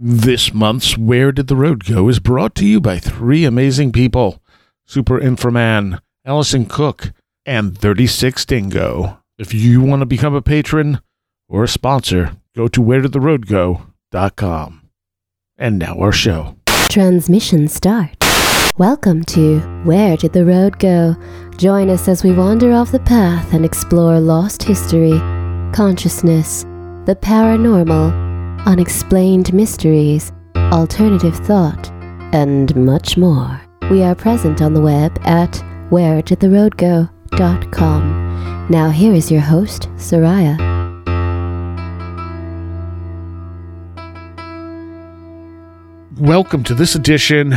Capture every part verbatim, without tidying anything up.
This month's Where Did the Road Go is brought to you by three amazing people, Super Inframan, Allison Cook, and thirty-six Dingo. If you want to become a patron or a sponsor, go to where did the road go dot com. And now our show. Transmission start. Welcome to Where Did the Road Go? Join us as we wander off the path and explore lost history, consciousness, the paranormal, unexplained mysteries, alternative thought, and much more. We are present on the web at where did the road go dot com. Now here is your host, Soraya. Welcome to this edition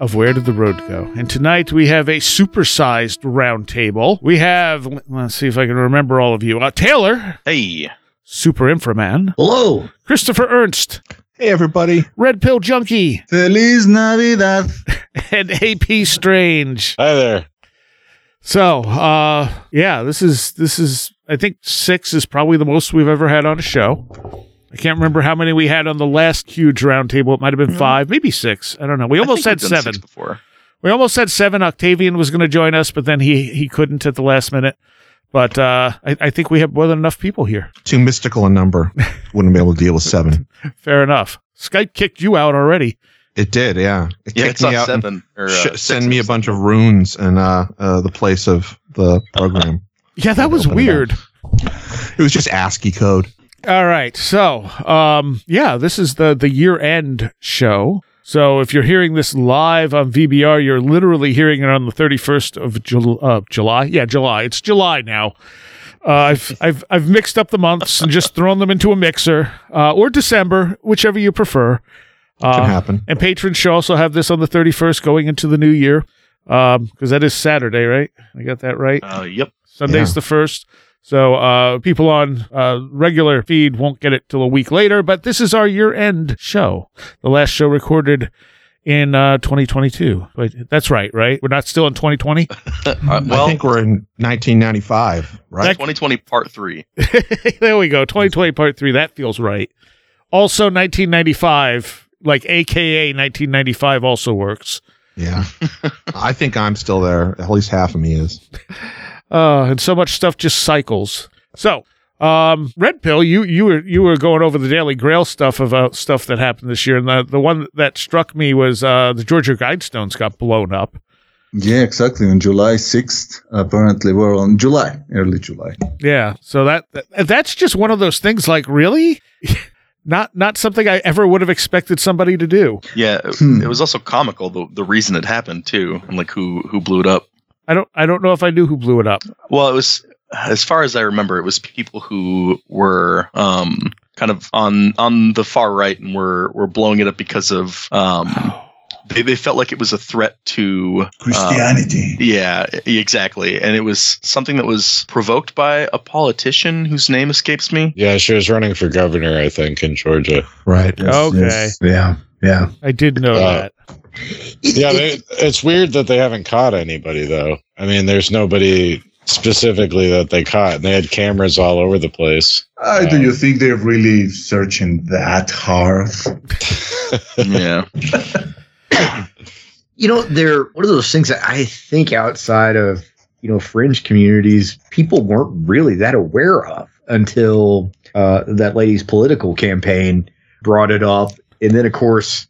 of Where Did the Road Go? And tonight we have a supersized round table. We have, let's see if I can remember all of you. Uh, Taylor. Hey. Super Inframan. Hello. Christopher Ernst. Hey, everybody. Red Pill Junkie. Feliz Navidad. And A P Strange. Hi there. So, uh, yeah, this is, this is, I think six is probably the most we've ever had on a show. I can't remember how many we had on the last huge round table. It might have been mm-hmm. five, maybe six. I don't know. We almost had seven. Before. We almost had seven. Octavian was going to join us, but then he, he couldn't at the last minute. But uh, I, I think we have more than enough people here. Too mystical a number. Wouldn't be able to deal with seven. Fair enough. Skype kicked you out already. It did, yeah. It yeah, kicked me out. Seven, or, uh, sh- send me a bunch of runes and uh, uh, the place of the program. Yeah, that was weird. It, it was just ASCII code. All right. So, um, yeah, this is the, the year-end show. So if you're hearing this live on V B R, you're literally hearing it on the thirty-first of Jul- uh, July. Yeah, July. It's July now. Uh, I've I've I've mixed up the months and just thrown them into a mixer, uh, or December, whichever you prefer. Uh, Can happen. And patrons should also have this on the thirty-first going into the new year, because um, that is Saturday, right? I got that right? Uh, yep. Sunday's yeah. the first. So uh, people on uh, regular feed won't get it till a week later, but this is our year-end show, the last show recorded in uh, twenty twenty-two. Wait, that's right, right? We're not still in twenty twenty? uh, well, I think we're in nineteen ninety-five, right? That, twenty twenty Part three. There we go, twenty twenty Part three. That feels right. Also, nineteen ninety-five, like A K A nineteen ninety-five also works. Yeah. I think I'm still there. At least half of me is. Uh, and so much stuff just cycles. So, um, Red Pill, you, you were, you were going over the Daily Grail stuff about stuff that happened this year. And the, the one that struck me was, uh, the Georgia Guidestones got blown up. Yeah, exactly. On July sixth, apparently we're on July, early July. Yeah. So that, that that's just one of those things like, really? Not not something I ever would have expected somebody to do. Yeah, hmm. It was also comical, the the reason it happened, too, and like who, who blew it up. I don't I don't know if I knew who blew it up. Well, it was, as far as I remember, it was people who were um, kind of on on the far right and were, were blowing it up because of um, they they felt like it was a threat to Christianity. Um, yeah, exactly, and it was something that was provoked by a politician whose name escapes me. Yeah, she was running for governor, I think, in Georgia. Right. Yes, okay. Yes. Yeah. Yeah. I did know uh, that. Yeah, they, it's weird that they haven't caught anybody, though. I mean, there's nobody specifically that they caught, and they had cameras all over the place. Uh, um, do you think they're really searching that hard? Yeah. You know, they're one of those things that I think outside of, you know, fringe communities, people weren't really that aware of until uh, that lady's political campaign brought it up. And then, of course,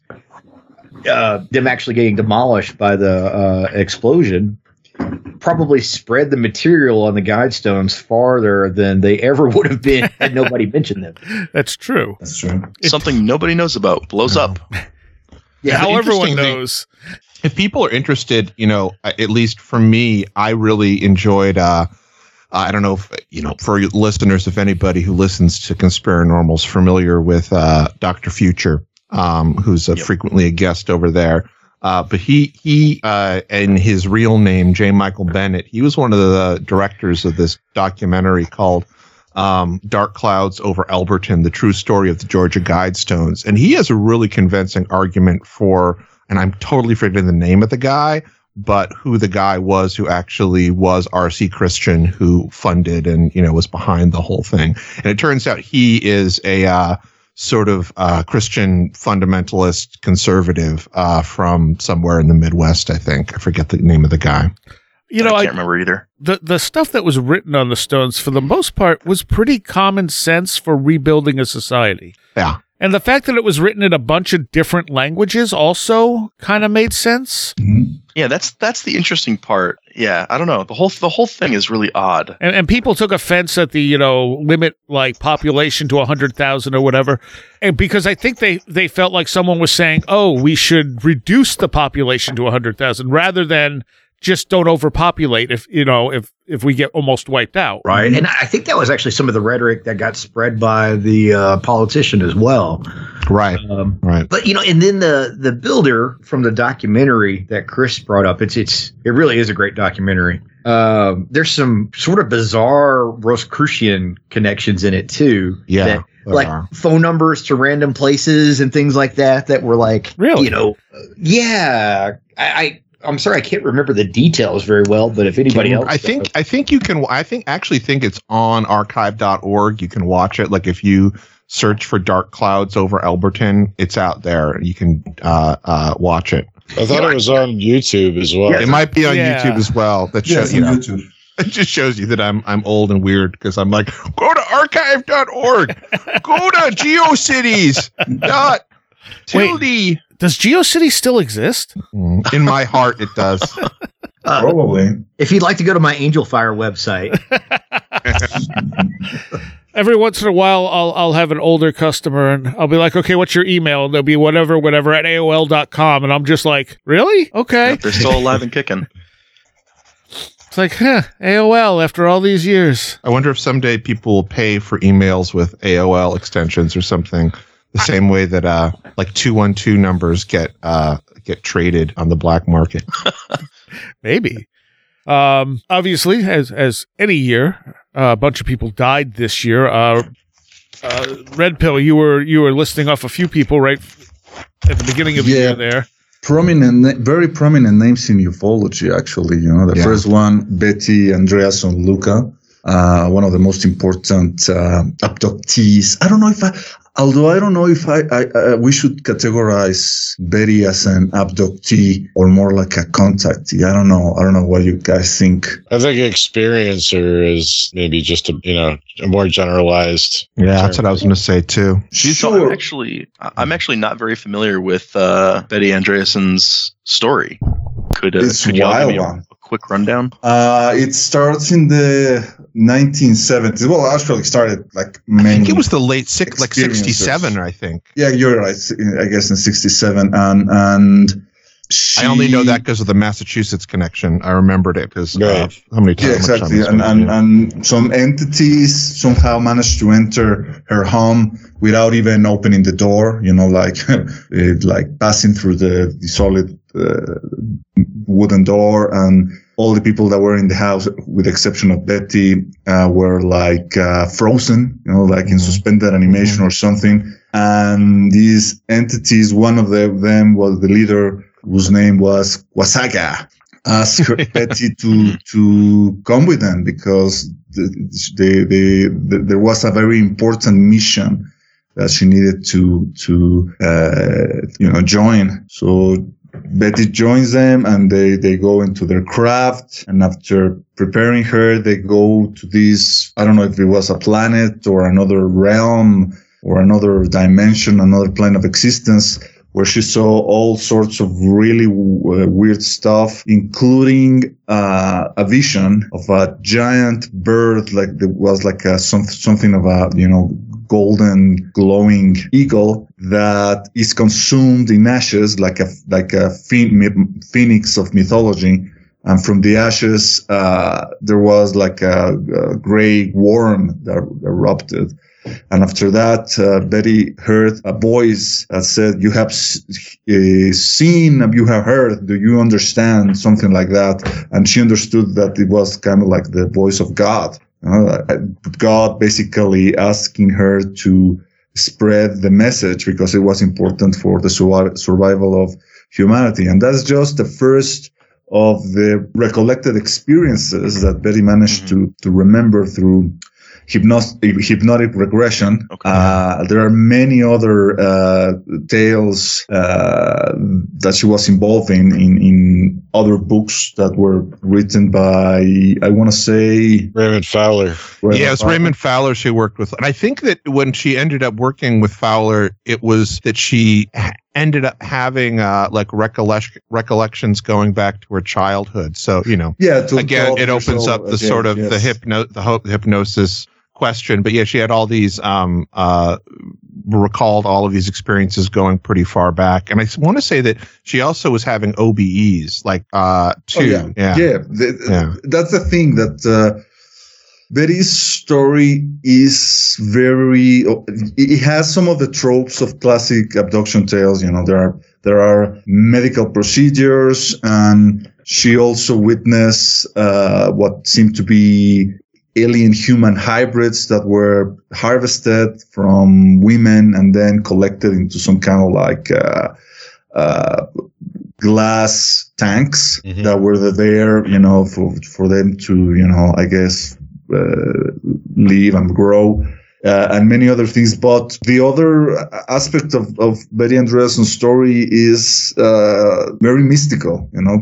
uh, them actually getting demolished by the uh, explosion probably spread the material on the Guidestones farther than they ever would have been had nobody mentioned them. That's true. That's true. Something it, nobody knows about blows no. up. Yeah, how everyone knows. Thing, if people are interested, you know, at least for me, I really enjoyed uh, – I don't know if, you know, for listeners, if anybody who listens to Conspiranormal is familiar with uh, Doctor Future. Um, who's a yep. frequently a guest over there. Uh, but he, he, uh, and his real name, J. Michael Bennett, he was one of the directors of this documentary called, um, Dark Clouds Over Elberton, The True Story of the Georgia Guidestones. And he has a really convincing argument for, and I'm totally forgetting the name of the guy, but who the guy was who actually was R C Christian, who funded and, you know, was behind the whole thing. And it turns out he is a, uh, sort of uh, Christian fundamentalist conservative uh, from somewhere in the Midwest, I think. I forget the name of the guy. You know, I can't I, remember either. The the stuff that was written on the Stones, for the most part, was pretty common sense for rebuilding a society. Yeah. And the fact that it was written in a bunch of different languages also kind of made sense. Mm-hmm. Yeah, that's that's the interesting part. Yeah, I don't know. The whole the whole thing is really odd. And, and people took offense at the, you know, limit like population to one hundred thousand or whatever. And because I think they, they felt like someone was saying, oh, we should reduce the population to one hundred thousand rather than just don't overpopulate if, you know, if, if we get almost wiped out. Right. And I think that was actually some of the rhetoric that got spread by the uh, politician as well. Right. Um, right. But, you know, and then the, the builder from the documentary that Chris brought up, it's, it's, it really is a great documentary. Um, there's some sort of bizarre Rosicrucian connections in it too. Yeah. That, like are. phone numbers to random places and things like that, that were like, really? you know, uh, yeah, I, I I'm sorry, I can't remember the details very well, but if anybody else, I think does. I think you can. I think actually think it's on archive dot org. You can watch it. Like if you search for Dark Clouds over Elberton, it's out there. You can uh, uh, watch it. I thought yeah, it was I, on YouTube as well. Yes, it might be on yeah. YouTube as well. That shows yes, you know, YouTube. It just shows you that I'm I'm old and weird because I'm like, go to archive dot org, go to GeoCities. Dot tilde. Wait. Does GeoCity still exist? In my heart, it does. uh, Probably. If you'd like to go to my Angel Fire website. Every once in a while, I'll I'll have an older customer, and I'll be like, okay, what's your email? And they'll be whatever, whatever, at A O L dot com. And I'm just like, really? Okay. Yep, they're still alive and kicking. It's like, huh, A O L after all these years. I wonder if someday people will pay for emails with A O L extensions or something. The same way that uh, like two one two numbers get uh, get traded on the black market. Maybe. Um, obviously, as as any year, uh, a bunch of people died this year. Uh, uh, Red Pill, you were you were listing off a few people right at the beginning of the yeah. year there. Prominent, very prominent names in ufology, actually. You know, the yeah. first one, Betty Andreasson Luca, uh, one of the most important uh, abductees. I don't know if I... Although I don't know if I, I uh, we should categorize Betty as an abductee or more like a contactee. I don't know. I don't know what you guys think. I think experiencer is maybe just a you know a more generalized. Yeah, term. That's what I was going to say too. She's sure. So I'm actually, I'm actually not very familiar with uh, Betty Andreasson's story. Could uh, it's could you give me a quick rundown? Uh, it starts in the nineteen seventies. Well, actually started like many. I think it was the late six, like sixty-seven, I think. Yeah, you're right. I guess in sixty-seven, and and she, I only know that because of the Massachusetts connection. I remembered it because yeah. uh, how many times? Yeah, exactly. And and, yeah. and some entities somehow managed to enter her home without even opening the door. You know, like it, like passing through the, the solid uh, wooden door and. All the people that were in the house, with the exception of Betty, uh, were like uh, frozen, you know, like in suspended animation mm-hmm. or something. And these entities, one of them was the leader, whose name was Wasaga, asked her, Betty to to come with them because the, the, the, the, there was a very important mission that she needed to to uh, you know join. So. Betty joins them and they, they go into their craft. And after preparing her, they go to this, I don't know if it was a planet or another realm or another dimension, another plane of existence, where she saw all sorts of really w- weird stuff, including uh, a vision of a giant bird, like it was like a, some, something of a, you know, golden glowing eagle that is consumed in ashes, like a like a phoenix of mythology. And from the ashes, uh, there was like a, a gray worm that erupted. And after that, uh, Betty heard a voice that said, "You have uh, seen, you have heard. Do you understand?" Something like that. And she understood that it was kind of like the voice of God. Uh, God basically asking her to spread the message because it was important for the su- survival of humanity. And that's just the first of the recollected experiences that Betty managed to, to remember through hypnos- hypnotic regression. Okay. Uh, there are many other uh, tales uh, that she was involved in, in, in other books that were written by, I want to say... Raymond Fowler. Raymond yeah, it was Fowler. Raymond Fowler she worked with. And I think that when she ended up working with Fowler, it was that she... ended up having uh like recollect- recollections going back to her childhood, so you know yeah to, again to it opens up the again, sort of yes. the hypno the, ho- the hypnosis question. But yeah, she had all these um uh recalled all of these experiences going pretty far back, and I want to say that she also was having O B Es like uh too. Oh, yeah. Yeah. Yeah. The, yeah that's the thing that uh Betty's story is very, it has some of the tropes of classic abduction tales. You know, there are, there are medical procedures, and she also witnessed, uh, what seemed to be alien human hybrids that were harvested from women and then collected into some kind of like, uh, uh, glass tanks mm-hmm. that were there, you know, for, for them to, you know, I guess, Uh, live and grow, uh, and many other things. But the other aspect of, of Betty Andreasson's story is uh, very mystical, you know,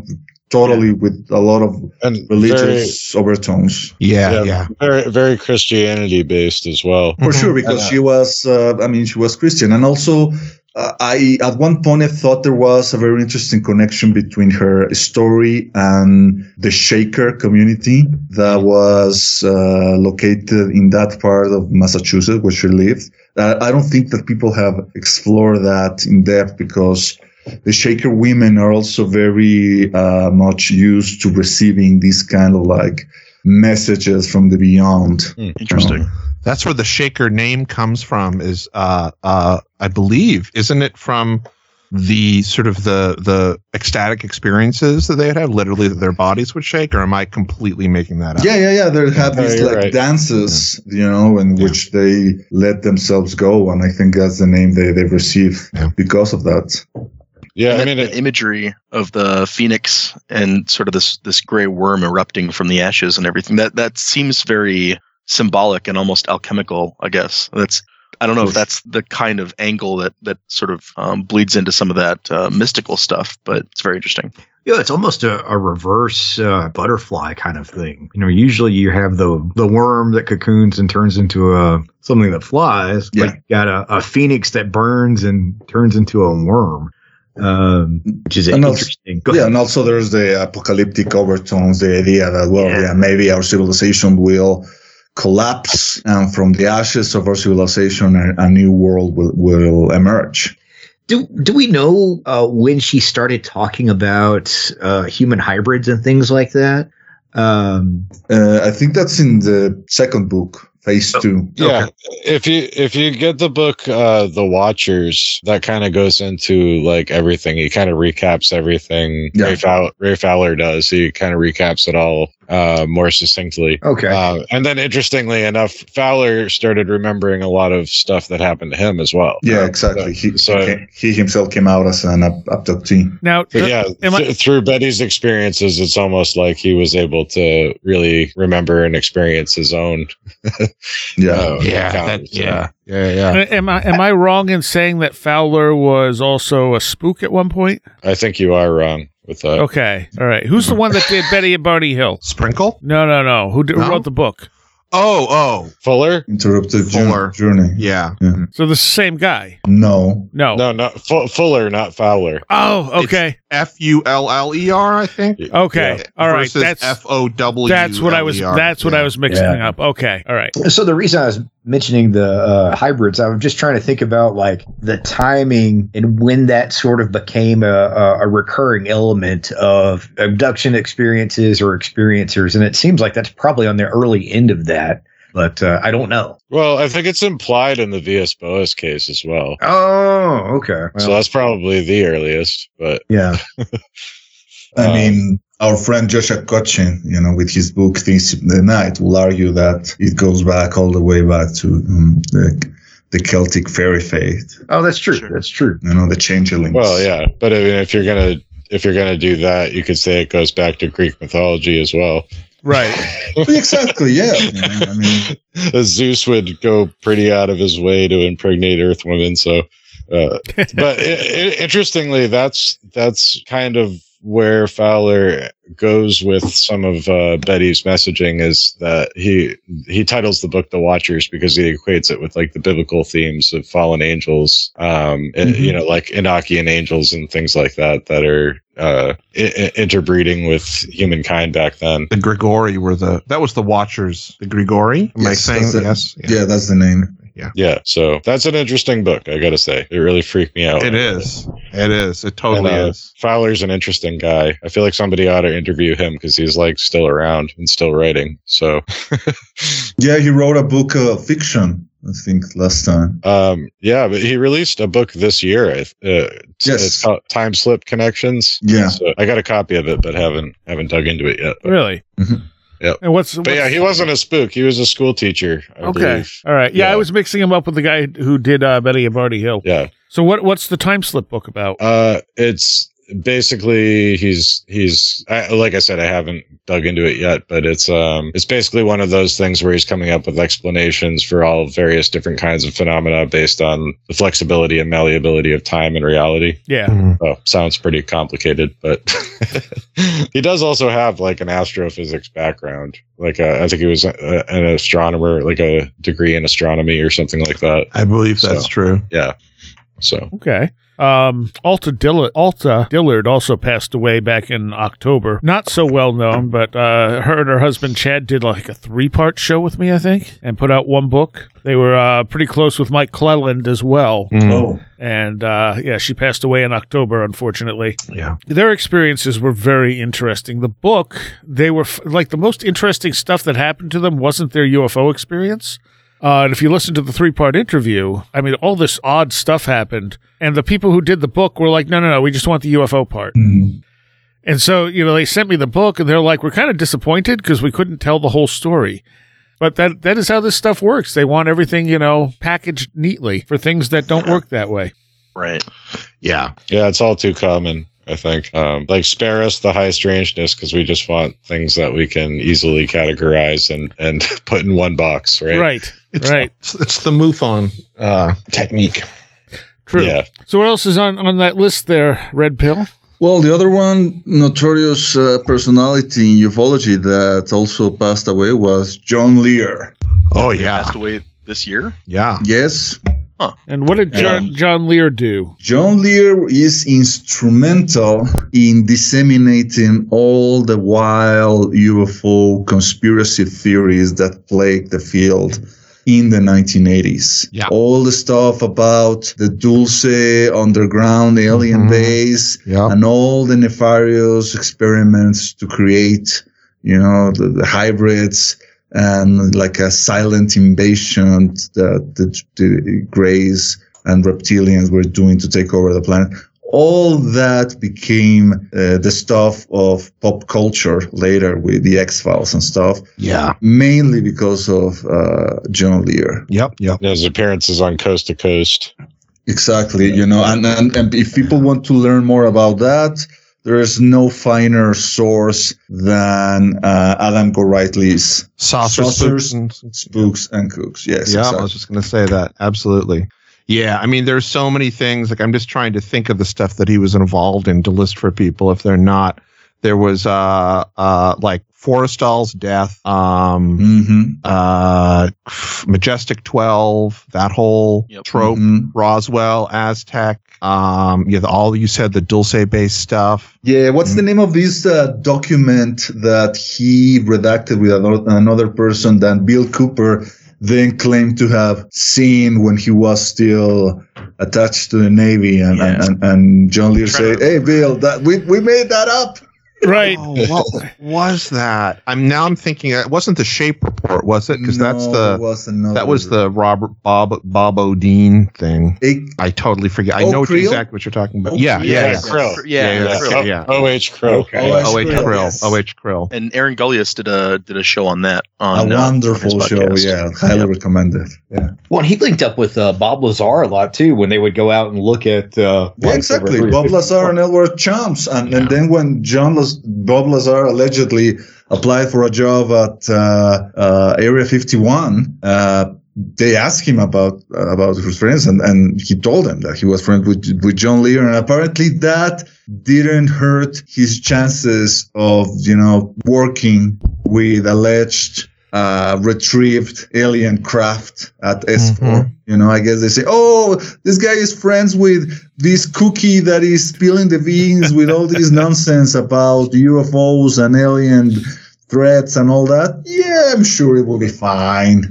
totally with a lot of and religious very, overtones. Yeah, yeah, yeah. Very, very Christianity based as well. For sure, because yeah. she was, uh, I mean, she was Christian. And also, uh, I at one point I thought there was a very interesting connection between her story and the Shaker community that was uh, located in that part of Massachusetts where she lived. Uh, I don't think that people have explored that in depth, because the Shaker women are also very uh, much used to receiving these kind of like messages from the beyond. Mm, interesting. You know? That's where the Shaker name comes from. Is uh, uh, I believe, isn't it from the sort of the the ecstatic experiences that they would have? Literally, their bodies would shake. Or am I completely making that up? Yeah, yeah, yeah. They had these oh, like right. dances, yeah. you know, in yeah. which they let themselves go, and I think that's the name they they received yeah. because of that. Yeah, I mean, the imagery of the phoenix and sort of this this gray worm erupting from the ashes and everything, that that seems very symbolic and almost alchemical, I guess. That's I don't know if that's the kind of angle that that sort of um, bleeds into some of that uh, mystical stuff, but it's very interesting. Yeah, it's almost a, a reverse uh, butterfly kind of thing. You know, usually you have the the worm that cocoons and turns into a something that flies. Yeah. But you got a, a phoenix that burns and turns into a worm. Um, which is and interesting. Also, yeah, and also there's the apocalyptic overtones, the idea that, well, yeah. yeah, maybe our civilization will collapse, and from the ashes of our civilization, a, a new world will, will emerge. Do do we know uh, when she started talking about uh, human hybrids and things like that? Um, uh, I think that's in the second book. Phase two. Yeah, okay. if you if you get the book, uh, The Watchers, that kind of goes into like everything. He kind of recaps everything. Yeah. Ray, Fow- Ray Fowler does. He kind of recaps it all uh, more succinctly. Okay. Uh, and then, interestingly enough, Fowler started remembering a lot of stuff that happened to him as well. Yeah, right? exactly. So, he, so, he, he himself came out as an abductee. Now, so, th- yeah, th- I- through Betty's experiences, it's almost like he was able to really remember and experience his own. Yeah, no, yeah, that, yeah, yeah, yeah, yeah. Am I am I wrong in saying that Fowler was also a spook at one point? I think you are wrong with that. Okay, all right. Who's the one that did Betty and Barney Hill? Sprinkle? No, no, no. Who, did, no? who wrote the book? Oh, oh, Fuller interrupted Fuller journey. Yeah, mm-hmm. So the same guy. No, no, no, no. F- Fuller, not Fowler. Oh, okay. F U L L E R, I think. Okay, yeah. All right. Versus that's F O W. That's what I was. That's what yeah. I was mixing yeah. up. Okay, all right. So the reason I was mentioning the uh, hybrids, I was just trying to think about like the timing and when that sort of became a, a, a recurring element of abduction experiences or experiencers, and it seems like that's probably on the early end of that. That, but uh, I don't know. Well, I think it's implied in the Villas-Boas case as well. Oh, okay. Well, so that's probably the earliest, but yeah. I um, mean, our friend Joshua Cutchin, you know, with his book Things in the Night, will argue that it goes back all the way back to um, the, the Celtic fairy faith. Oh, that's true. Sure. That's true. You know, the changelings. Well, yeah, but I mean, if you're gonna if you're gonna do that, you could say it goes back to Greek mythology as well. Right. Exactly. Yeah. I mean, Zeus would go pretty out of his way to impregnate Earth women. So, uh, but it, it, interestingly, that's that's kind of where Fowler goes with some of uh, Betty's messaging, is that he he titles the book The Watchers because he equates it with like the biblical themes of fallen angels, um, mm-hmm. and, you know, like Enochian angels and things like that that are uh, I- interbreeding with humankind back then. The Grigori were the that was the Watchers. The Grigori, am yes, I saying that? Yes, yeah. yeah, that's the name. Yeah. Yeah. So that's an interesting book, I got to say. It really freaked me out. It is. It is. It totally and, uh, is. Fowler's an interesting guy. I feel like somebody ought to interview him because he's like still around and still writing. So, yeah, he wrote a book of uh, fiction, I think, last time. Um, yeah, but he released a book this year. Uh, yes. It's called Time Slip Connections. Yeah. So I got a copy of it, but haven't haven't dug into it yet. But. Really? Mm-hmm. Yep. And what's, what's, but yeah, he wasn't a spook. He was a school teacher. I okay. Believe. All right. Yeah, yeah, I was mixing him up with the guy who did uh, Betty and Barney Hill. Yeah. So what? What's the time slip book about? Uh, it's basically he's he's I, like I said, I haven't dug into it yet, but it's um it's basically one of those things where he's coming up with explanations for all various different kinds of phenomena based on the flexibility and malleability of time and reality. Yeah. Mm-hmm. Oh, sounds pretty complicated, but he does also have like an astrophysics background. Like a, I think he was a, an astronomer, like a degree in astronomy or something like that. I believe that's so, true. Yeah. So okay. Um, Alta Dillard, Alta Dillard also passed away back in October. Not so well known, but uh, her and her husband Chad did like a three-part show with me, I think, and put out one book. They were uh, pretty close with Mike Cleland as well. Mm. Oh. And uh, yeah, she passed away in October, unfortunately. Yeah, their experiences were very interesting. The book, they were f- like the most interesting stuff that happened to them wasn't their U F O experience. Uh, and if you listen to the three-part interview, I mean, all this odd stuff happened. And the people who did the book were like, no, no, no, we just want the U F O part. Mm-hmm. And so, you know, they sent me the book, and they're like, we're kind of disappointed because we couldn't tell the whole story. But that that is how this stuff works. They want everything, you know, packaged neatly for things that don't work that way. Right. Yeah. Yeah, it's all too common, I think. Um, like, spare us the high strangeness because we just want things that we can easily categorize and, and put in one box, right? Right. It's, right. It's, it's the MUFON uh, technique. True. Yeah. So what else is on, on that list there, Red Pill? Well, the other one, notorious uh, personality in ufology that also passed away was John Lear. Oh, yeah. He passed away this year? Yeah. Yes. Huh. And what did John, John Lear do? John Lear is instrumental in disseminating all the wild U F O conspiracy theories that plague the field in the nineteen eighties. Yeah. All the stuff about the Dulce underground alien mm-hmm. base yeah. and all the nefarious experiments to create, you know, the, the hybrids and like a silent invasion that the, the Greys and reptilians were doing to take over the planet. All that became uh, the stuff of pop culture later with the X-Files and stuff. Yeah. Mainly because of uh, John Lear. Yep, yep. His appearances on Coast to Coast. Exactly, you know, and, and, and if people want to learn more about that, there is no finer source than uh, Adam Gorightly's Saucers, Saucers and, Spooks, and Kooks. Yes, yeah, exactly. I was just going to say that. Absolutely. Yeah, I mean, there's so many things. Like, I'm just trying to think of the stuff that he was involved in to list for people if they're not. There was, uh, uh, like, Forrestal's death, um, mm-hmm. uh, Majestic twelve, that whole yep. trope, mm-hmm. Roswell, Aztec, um, yeah, the, all you said, the Dulce-based stuff. Yeah, what's mm-hmm. the name of this uh, document that he redacted with another, another person than Bill Cooper then claimed to have seen when he was still attached to the Navy, and yeah. and, and John Lear said, "Hey, Bill, that we we made that up." Right. Oh, what was that? I'm now I'm thinking it wasn't the Shape Report, was it? Because no, that's the that was the Robert Bob Bob O'Dean thing. It, I totally forget. I know exactly what you're talking about. O- yeah, yeah, yeah, Krill. Yeah, yeah, yeah, yeah. O H Krill. Okay. O H Krill. O H Krill. And Aaron Gullius did a did a show on that. On, a wonderful uh, show. Yeah, highly yep. recommended. Yeah. Well, he linked up with uh, Bob Lazar a lot too when they would go out and look at. Uh, yeah, exactly. Bob Lazar and Edward Chomps, and, yeah. and then when John Lazar because Bob Lazar allegedly applied for a job at uh, uh, Area fifty-one. Uh, they asked him about uh, about his friends, and, and he told them that he was friends with, with John Lear, and apparently that didn't hurt his chances of, you know, working with alleged uh, retrieved alien craft at S four. Mm-hmm. You know, I guess they say, oh, this guy is friends with this cookie that is spilling the beans with all this nonsense about U F Os and alien threats and all that. Yeah, I'm sure it will be fine.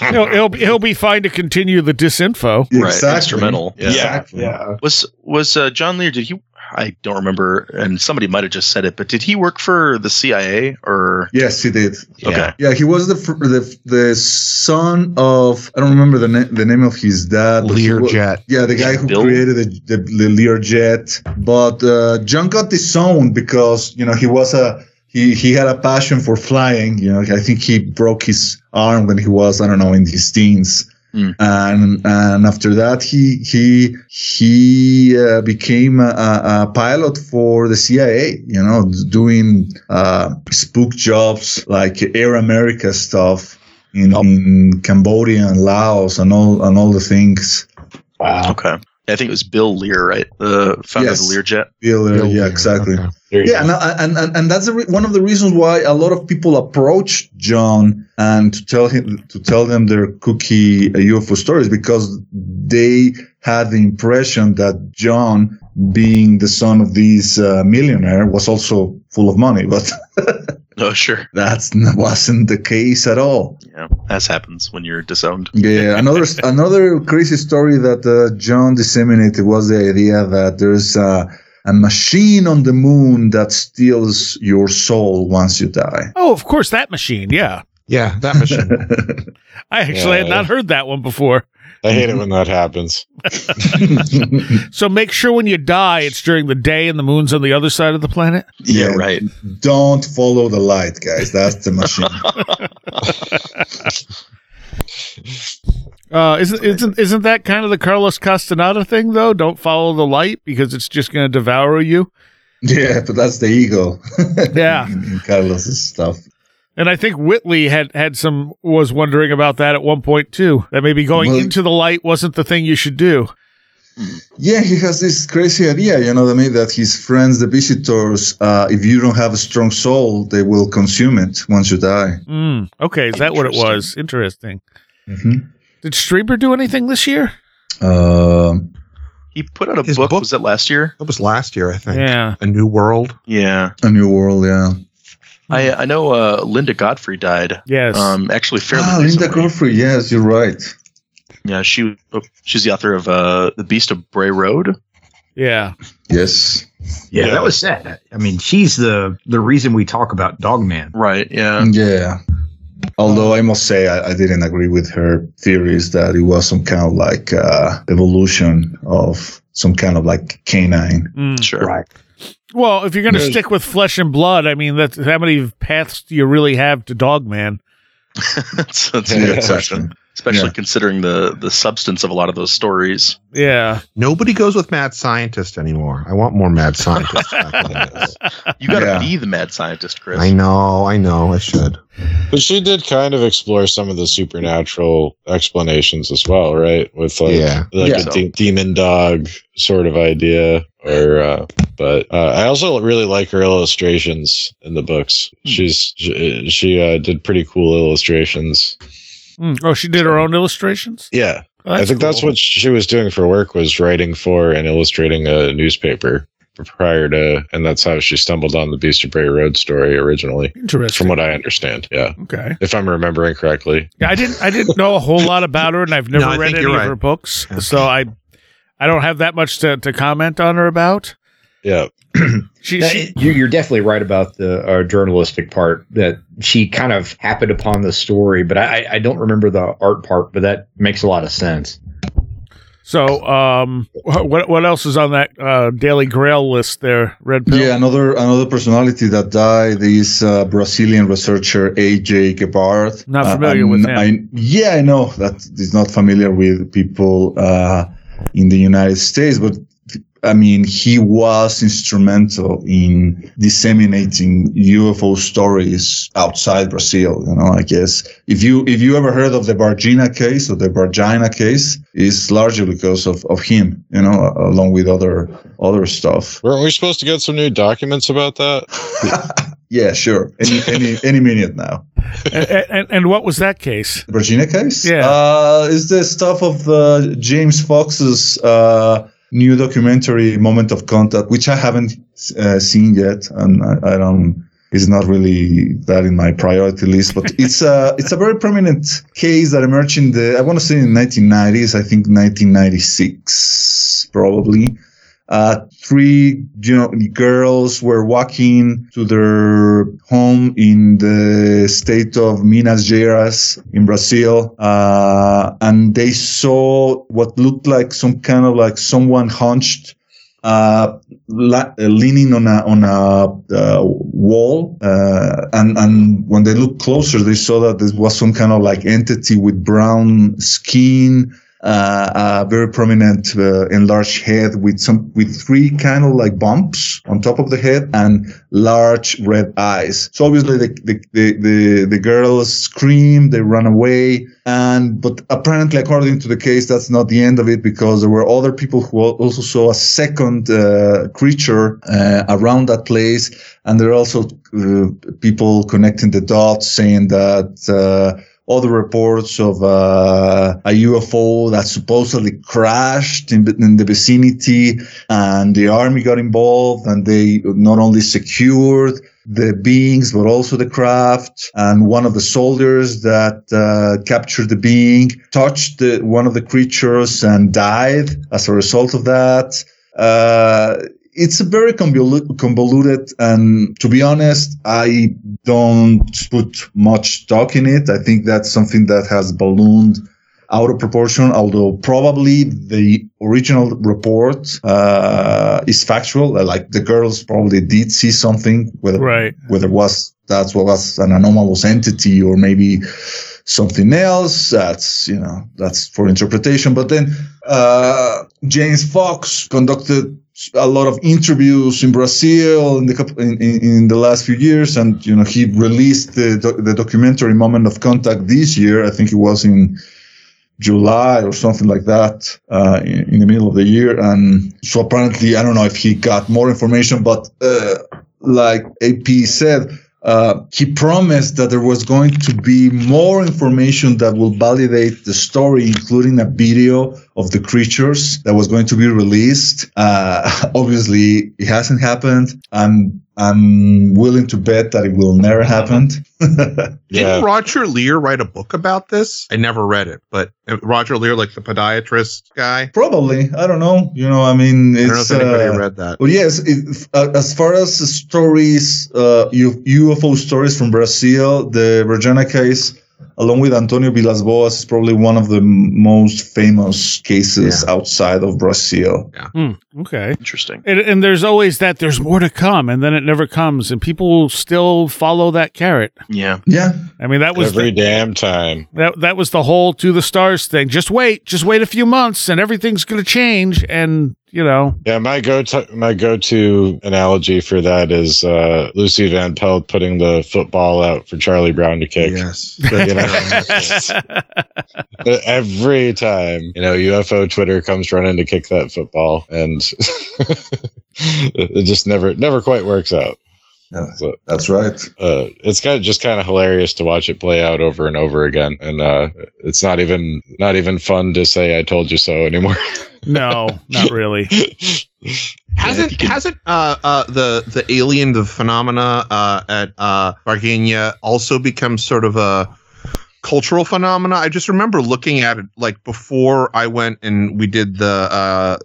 you know, it'll be, it'll be fine to continue the disinfo. Right, exactly. Instrumental. Yeah. Exactly. Yeah. Was was uh, John Lear? Did he? I don't remember, and somebody might have just said it, but did he work for the C I A or? Yes, he did. Yeah. Okay. Yeah, he was the the the son of, I don't remember the na- the name of his dad. Learjet. Yeah, the guy who Bill? created the, the, the Learjet, but uh, John got disowned because you know he was a. He he had a passion for flying. You know, I think he broke his arm when he was, I don't know, in his teens. Mm. And and after that, he he he uh, became a, a pilot for the C I A. You know, doing uh, spook jobs like Air America stuff in, oh. in Cambodia and Laos and all and all the things. Wow. Okay. I think it was Bill Lear, right? The founder yes. of the Learjet. Bill Lear, Bill yeah, Lear. exactly. Okay. Yeah, and, and and that's one of the reasons why a lot of people approached John and to tell him to tell them their kooky U F O stories, because they had the impression that John, being the son of this uh, millionaire, was also full of money, but. Oh, sure. That wasn't the case at all. Yeah, that happens when you're disowned. Yeah, another another crazy story that uh, John disseminated was the idea that there's a, a machine on the moon that steals your soul once you die. Oh, of course, that machine, yeah. Yeah, that machine. I actually yeah, had not heard that one before. I hate it when that happens. So make sure when you die, it's during the day and the moon's on the other side of the planet? Yeah, yeah, right. Don't follow the light, guys. That's the machine. uh, isn't isn't isn't that kind of the Carlos Castaneda thing, though? Don't follow the light because it's just going to devour you? Yeah, but that's the ego. Yeah. Carlos's stuff. And I think Whitley had, had some, was wondering about that at one point too. That maybe going well, into the light wasn't the thing you should do. Yeah, he has this crazy idea, you know what I mean? That his friends, the visitors, uh, if you don't have a strong soul, they will consume it once you die. Mm, okay, is that what it was? Interesting. Mm-hmm. Did Strieber do anything this year? Um. Uh, He put out a book. book. Was that last year? It was last year, I think. Yeah. A New World. Yeah. A New World, yeah. I, I know uh, Linda Godfrey died. Yes. Um, actually, fairly ah, recently. Linda Godfrey, yes, you're right. Yeah, she she's the author of uh, The Beast of Bray Road. Yeah. Yes. Yeah, yeah, that was sad. I mean, she's the, the reason we talk about Dogman. Right, yeah. Yeah. Although I must say I, I didn't agree with her theories that it was some kind of like uh, evolution of some kind of like canine. Mm, sure. Right. Well, if you're going to yeah. stick with flesh and blood, I mean, that's how many paths do you really have to Dogman? That's, that's yeah. a good question, especially yeah. considering the, the substance of a lot of those stories. Yeah. Nobody goes with mad scientist anymore. I want more mad scientists. You got to yeah. be the mad scientist, Chris. I know. I know. I should. But she did kind of explore some of the supernatural explanations as well, right? With like, yeah. like yeah. a so. de- demon dog sort of idea. Or, uh, but uh, I also really like her illustrations in the books. Mm. She's she, she uh, did pretty cool illustrations. Mm. Oh, she did her own illustrations? Yeah. Oh, I think cool. that's what she was doing for work, was writing for and illustrating a newspaper prior to, and that's how she stumbled on the Beast of Bray Road story originally. Interesting. From what I understand, yeah. Okay. If I'm remembering correctly. Yeah, I didn't I didn't know a whole lot about her, and I've never no, read any right. of her books, okay. so I... I don't have that much to, to comment on her about. Yeah. she, she, you, you're definitely right about the uh, journalistic part, that she kind of happened upon the story, but I, I don't remember the art part, but that makes a lot of sense. So um, what what else is on that uh, Daily Grail list there, Red Pill? Yeah, another another personality that died is uh, Brazilian researcher A J. Gevaert. Not familiar uh, with him. I, yeah, I know that is not familiar with people uh, in the United States, but I mean, he was instrumental in disseminating U F O stories outside Brazil. You know, I guess if you if you ever heard of the Varginha case or the Varginha case, it's largely because of, of him, you know, along with other other stuff. Weren't we supposed to get some new documents about that? Yeah, sure. Any any any minute now. And, and, and what was that case? The Varginha case? Yeah. Uh, is the stuff of uh, James Fox's uh, new documentary, Moment of Contact, which I haven't uh, seen yet, and I, I don't. It's not really that in my priority list, but it's a it's a very prominent case that emerged in the I want to say in the nineteen nineties. I think nineteen ninety-six, probably. Uh, three you know, girls were walking to their home in the state of Minas Gerais in Brazil, uh, and they saw what looked like some kind of like someone hunched, uh, la- leaning on a, on a, uh, wall. Uh, and, and when they looked closer, they saw that this was some kind of like entity with brown skin, Uh, a very prominent uh, enlarged head with some with three kind of like bumps on top of the head and large red eyes. So obviously the the the the, the girls screamed, they ran away, and but apparently according to the case that's not the end of it, because there were other people who also saw a second uh, creature uh, around that place, and there are also uh, people connecting the dots saying that. Uh, Other reports of uh, a U F O that supposedly crashed in, in the vicinity, and the army got involved, and they not only secured the beings but also the craft. And one of the soldiers that uh, captured the being touched the, one of the creatures and died as a result of that. Uh, It's a very convoluted, and to be honest, I don't put much stock in it. I think that's something that has ballooned out of proportion, although probably the original report uh, is factual. Like the girls probably did see something, whether, right. whether it was that's what was an anomalous entity or maybe something else. That's, you know, that's for interpretation. But then uh, James Fox conducted a lot of interviews in Brazil in the in, in the last few years, and you know he released the doc, the documentary Moment of Contact this year. I think it was in July or something like that, uh, in, in the middle of the year. And so apparently, I don't know if he got more information, but uh, like A P said, uh, he promised that there was going to be more information that will validate the story, including a video of the creatures that was going to be released. Uh, obviously, it hasn't happened. I'm I'm willing to bet that it will never happen. Didn't yeah. Roger Lear write a book about this? I never read it, but Roger Lear, like the podiatrist guy? Probably. I don't know. You know, I mean, it's... I don't know if anybody uh, read that. But yes, it, uh, as far as stories, uh, U F O stories from Brazil, the Varginha case, along with Antonio Villas-Boas, is probably one of the m- most famous cases yeah. outside of Brazil. Yeah. Mm, okay. Interesting. And, and there's always that there's more to come, and then it never comes, and people still follow that carrot. Yeah. Yeah. I mean, that was every the, damn time. That that was the whole to the stars thing. Just wait, just wait a few months, and everything's going to change. And you know. Yeah, my go to my go to analogy for that is uh, Lucy Van Pelt putting the football out for Charlie Brown to kick. Yes. But, you know, every time, you know, U F O Twitter comes running to kick that football, and it just never, never quite works out. Yeah, so, that's right. Uh, it's kind of just kind of hilarious to watch it play out over and over again, and uh, it's not even not even fun to say "I told you so" anymore. No, not really. Hasn't yeah, can- hasn't uh, uh, the the alien the phenomena uh, at uh, Varginha also become sort of a cultural phenomena? I just remember looking at it like before I went and we did the uh,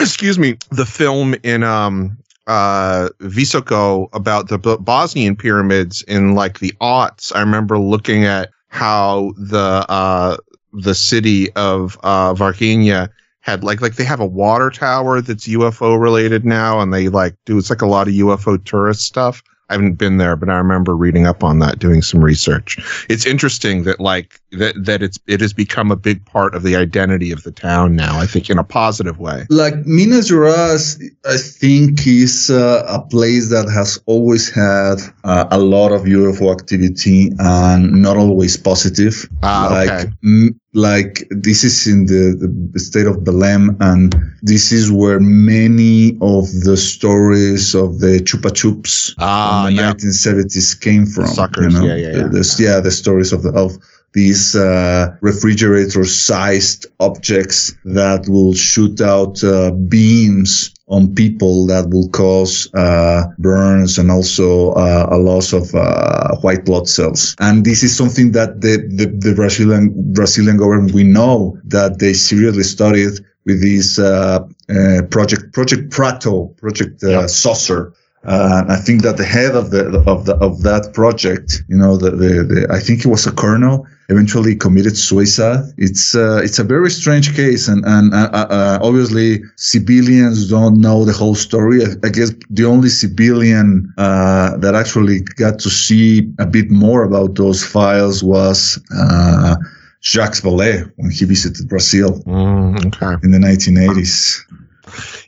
excuse me the film in. Um, Uh, Visoko about the B- Bosnian pyramids in like the aughts. I remember looking at how the uh, the city of uh, Varginha had like like they have a water tower that's U F O related now, and they like do it's like a lot of U F O tourist stuff. I haven't been there, but I remember reading up on that, doing some research. It's interesting that like that that it's it has become a big part of the identity of the town now, I think, in a positive way. Like Minas Gerais, I think, is uh, a place that has always had uh, a lot of U F O activity and not always positive. Ah, like, okay. M- Like this is in the, the state of Belém, and this is where many of the stories of the Chupa Chups ah, in the yeah. nineteen seventies came from. The suckers, you know? yeah, yeah, yeah. The, yeah, the stories of the of these uh, refrigerator-sized objects that will shoot out uh, beams on people that will cause uh, burns and also uh, a loss of uh, white blood cells. And this is something that the, the, the Brazilian Brazilian government, we know that they seriously studied with this uh, uh, project Project Prato, Project uh, yep. Saucer. Uh, I think that the head of the of the of that project, you know, the, the, the I think it was a colonel, eventually committed suicide. It's uh, it's a very strange case, and and uh, uh, obviously civilians don't know the whole story. I, I guess the only civilian uh, that actually got to see a bit more about those files was Uh, Jacques Vallee when he visited Brazil mm, okay. in the nineteen eighties.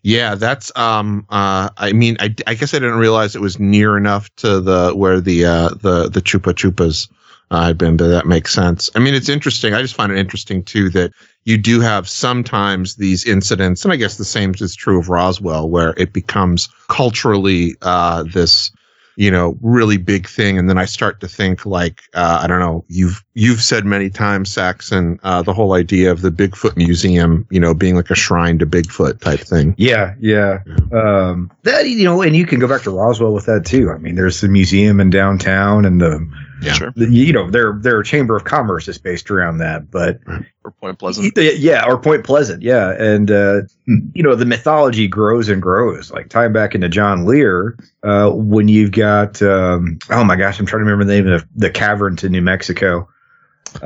Yeah, that's. Um, uh, I mean, I, I guess I didn't realize it was near enough to the where the uh, the the Chupa Chupas uh, had been, but that makes sense. I mean, it's interesting. I just find it interesting too that you do have sometimes these incidents, and I guess the same is true of Roswell, where it becomes culturally uh, this, you know, really big thing. And then I start to think like, uh, I don't know, you've, you've said many times, Saxon, uh, the whole idea of the Bigfoot Museum, you know, being like a shrine to Bigfoot type thing. Yeah. Yeah. Um, that, you know, and you can go back to Roswell with that too. I mean, there's the museum in downtown and the, yeah. Sure. the you know, their, their Chamber of Commerce is based around that, but right. Or Point Pleasant. Yeah. Or Point Pleasant. Yeah. And, uh, you know, the mythology grows and grows, like tying back into John Lear. Uh, when you've got, um, oh my gosh, I'm trying to remember the name of the cavern to New Mexico.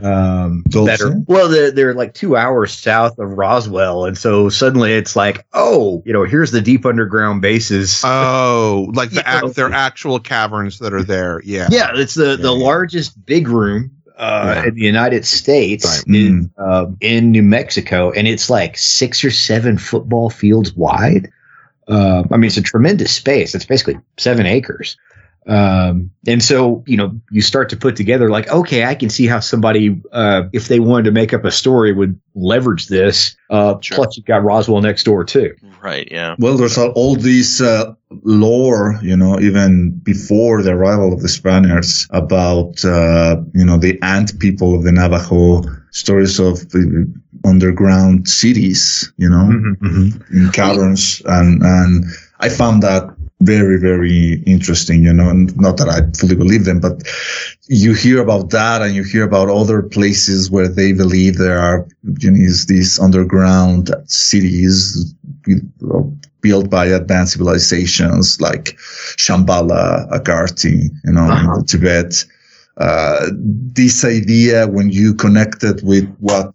Um, better. Well, they're, they're like two hours south of Roswell. And so suddenly it's like, oh, you know, here's the deep underground bases. Oh, like the act, their actual caverns that are there. Yeah. Yeah. It's the, yeah, the yeah. largest big room Uh, yeah. in the United States, right. in, mm. uh, in New Mexico, and it's like six or seven football fields wide. Uh, I mean, it's a tremendous space. It's basically seven acres. Um, and so, you know, you start to put together like, okay, I can see how somebody, uh, if they wanted to make up a story, would leverage this. Uh, sure. Plus, you've got Roswell next door, too. Right. Yeah. Well, there's all, all these uh, lore, you know, even before the arrival of the Spaniards about, uh, you know, the ant people of the Navajo, stories of the underground cities, you know, mm-hmm, mm-hmm. in caverns. And, and I found that very, very interesting, you know, and not that I fully believe them, but you hear about that and you hear about other places where they believe there are, you know, these underground cities built by advanced civilizations like Shambhala, Agarthi, you know, uh-huh. in Tibet. Uh, this idea, when you connect it with what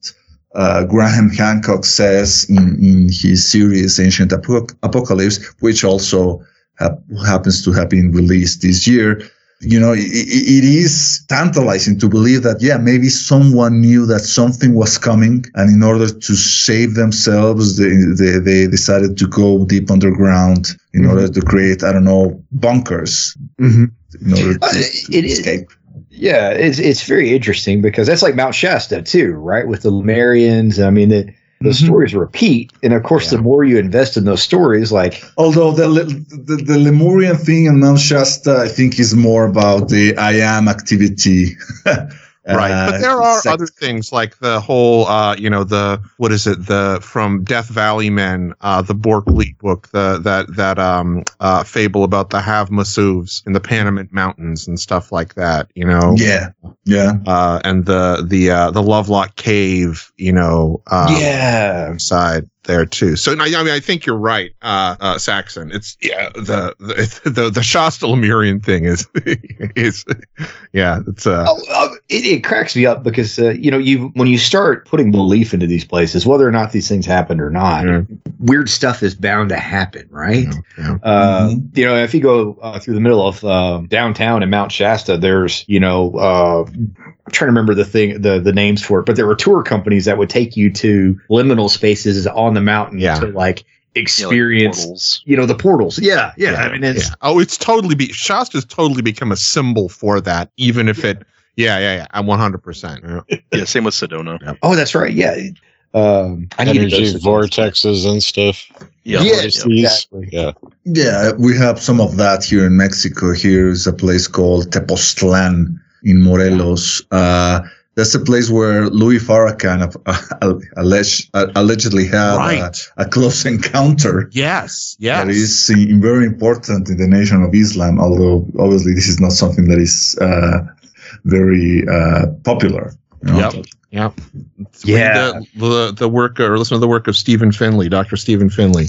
Uh, Graham Hancock says in, in his series Ancient Apoc- Apocalypse, which also ha- happens to have been released this year, you know, it, it is tantalizing to believe that, yeah, maybe someone knew that something was coming, and in order to save themselves, they, they, they decided to go deep underground in mm-hmm. order to create, I don't know, bunkers mm-hmm. in order to, uh, it, to it escape. Is- Yeah, it's it's very interesting because that's like Mount Shasta too, right? With the Lemurians, I mean, the, the mm-hmm. stories repeat, and of course, yeah. the more you invest in those stories, like although the, the the Lemurian thing in Mount Shasta, I think, is more about the I am activity, right? Uh, but there are sex. other things like the whole, uh, you know, the what is it? The from Death Valley Men, uh, the Borkley book, the that that um uh, fable about the Havmasuvs in the Panamint Mountains and stuff like that, you know. Yeah, yeah. Uh, and the the uh, the Lovelock Cave, you know. Um, yeah. Side. there too. So no, I mean, I think you're right, uh, uh, Saxon. It's yeah, the the the, the Shasta Lemurian thing is is yeah, it's uh, oh, uh it, it cracks me up because uh, you know you when you start putting belief into these places, whether or not these things happened or not, yeah. weird stuff is bound to happen, right? Yeah, yeah. Uh, mm-hmm. You know, if you go uh, through the middle of uh, downtown in Mount Shasta, there's you know uh, I'm trying to remember the thing the the names for it, but there were tour companies that would take you to liminal spaces on the mountain yeah. to like experience, yeah, like you know, the portals. Yeah, yeah. yeah I mean, it's yeah. oh, it's totally be Shasta's totally become a symbol for that, even if yeah. it. Yeah, yeah, yeah. I'm one hundred percent. Yeah. yeah, same with Sedona. Yeah. Oh, that's right. Yeah. Um, I need energy to vortexes and stuff. Yeah, yeah, exactly. yeah, yeah. We have some of that here in Mexico. Here is a place called Tepoztlan in Morelos. Uh, That's the place where Louis Farrakhan uh, alleged, uh, allegedly had right. a, a close encounter. Yes, yes. That is uh, very important in the Nation of Islam, although obviously this is not something that is uh, very uh, popular. You know? Yep, yep. Yeah. Read the, the, the work or listen to the work of Stephen Finley, Doctor Stephen Finley.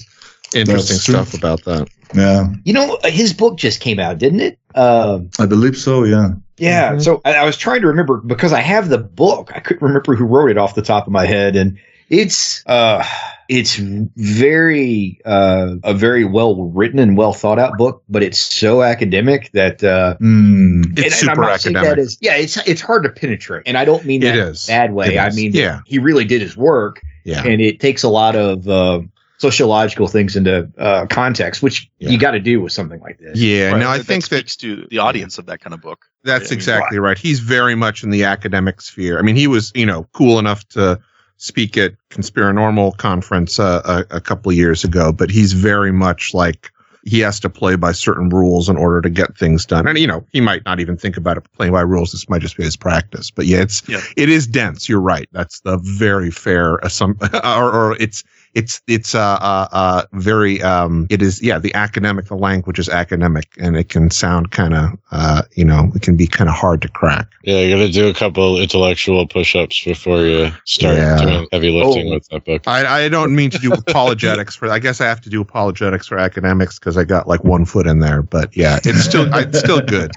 Interesting stuff about that. Yeah. You know, his book just came out, didn't it? Um, I believe so, yeah. Yeah, mm-hmm. so I, I was trying to remember because I have the book. I couldn't remember who wrote it off the top of my head, and it's uh, it's very uh, a very well written and well thought out book. But it's so academic that uh, mm, it's and, super and I'm not academic. That is, yeah, it's it's hard to penetrate, and I don't mean that in a bad way. I mean, yeah. he really did his work, yeah. and it takes a lot of. Uh, sociological things into uh, context, which yeah. you got to do with something like this. Yeah, right? no, I that, think that speaks that, to the audience of that kind of book. That's yeah, exactly I mean, right. He's very much in the academic sphere. I mean, he was, you know, cool enough to speak at Conspiranormal Conference uh, a, a couple of years ago, but he's very much like he has to play by certain rules in order to get things done. And, you know, he might not even think about it playing by rules. This might just be his practice. But, yeah, it's yeah. it is dense. You're right. That's the very fair assumption. or, or it's It's it's uh, uh, uh, very um, it is. Yeah. The academic the language is academic and it can sound kind of, uh, you know, it can be kind of hard to crack. Yeah. You got to do a couple intellectual push ups before you start yeah. doing heavy lifting oh, with that book. I, I don't mean to do apologetics for I guess I have to do apologetics for academics because I got like one foot in there. But yeah, it's still it's still good.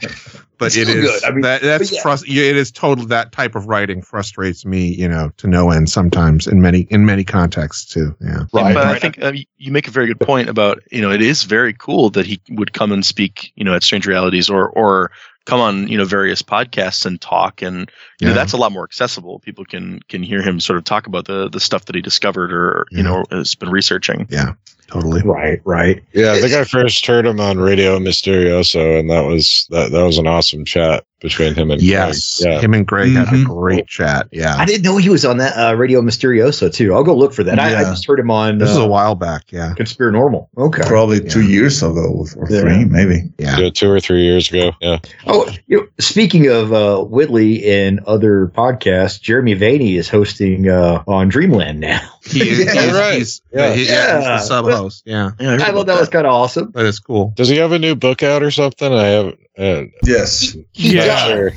But it's it is good. I mean, that, that's yeah. frust- it is totally that type of writing frustrates me, you know, to no end sometimes in many in many contexts too. Yeah, right. But I think uh, you make a very good point about you know it is very cool that he would come and speak you know at Strange Realities or or come on you know various podcasts and talk and you yeah. know that's a lot more accessible. People can can hear him sort of talk about the the stuff that he discovered or you yeah. know has been researching. Yeah. Totally. Right, right. Yeah, I think I first heard him on Radio Mysterioso, and that was that, that was an awesome chat between him and yes, Greg. Yeah. him and Greg mm-hmm. had a great chat. Yeah, I didn't know he was on that uh, Radio Mysterioso too. I'll go look for that. Yeah. I, I just heard him on. This uh, is a while back. Yeah, Conspiranormal. Okay, probably yeah. two years ago or three, yeah. maybe. Yeah. yeah, two or three years ago. Yeah. Oh, you know, speaking of uh, Whitley and other podcasts, Jeremy Vaeni is hosting uh, on Dreamland now. He is. yeah, he's, right. he's, yeah. He, yeah, he's the sub host. Yeah. yeah, I, I thought that, that was kind of awesome. That is cool. Does he have a new book out or something? I haven't. Uh, yes. Yeah. Sure.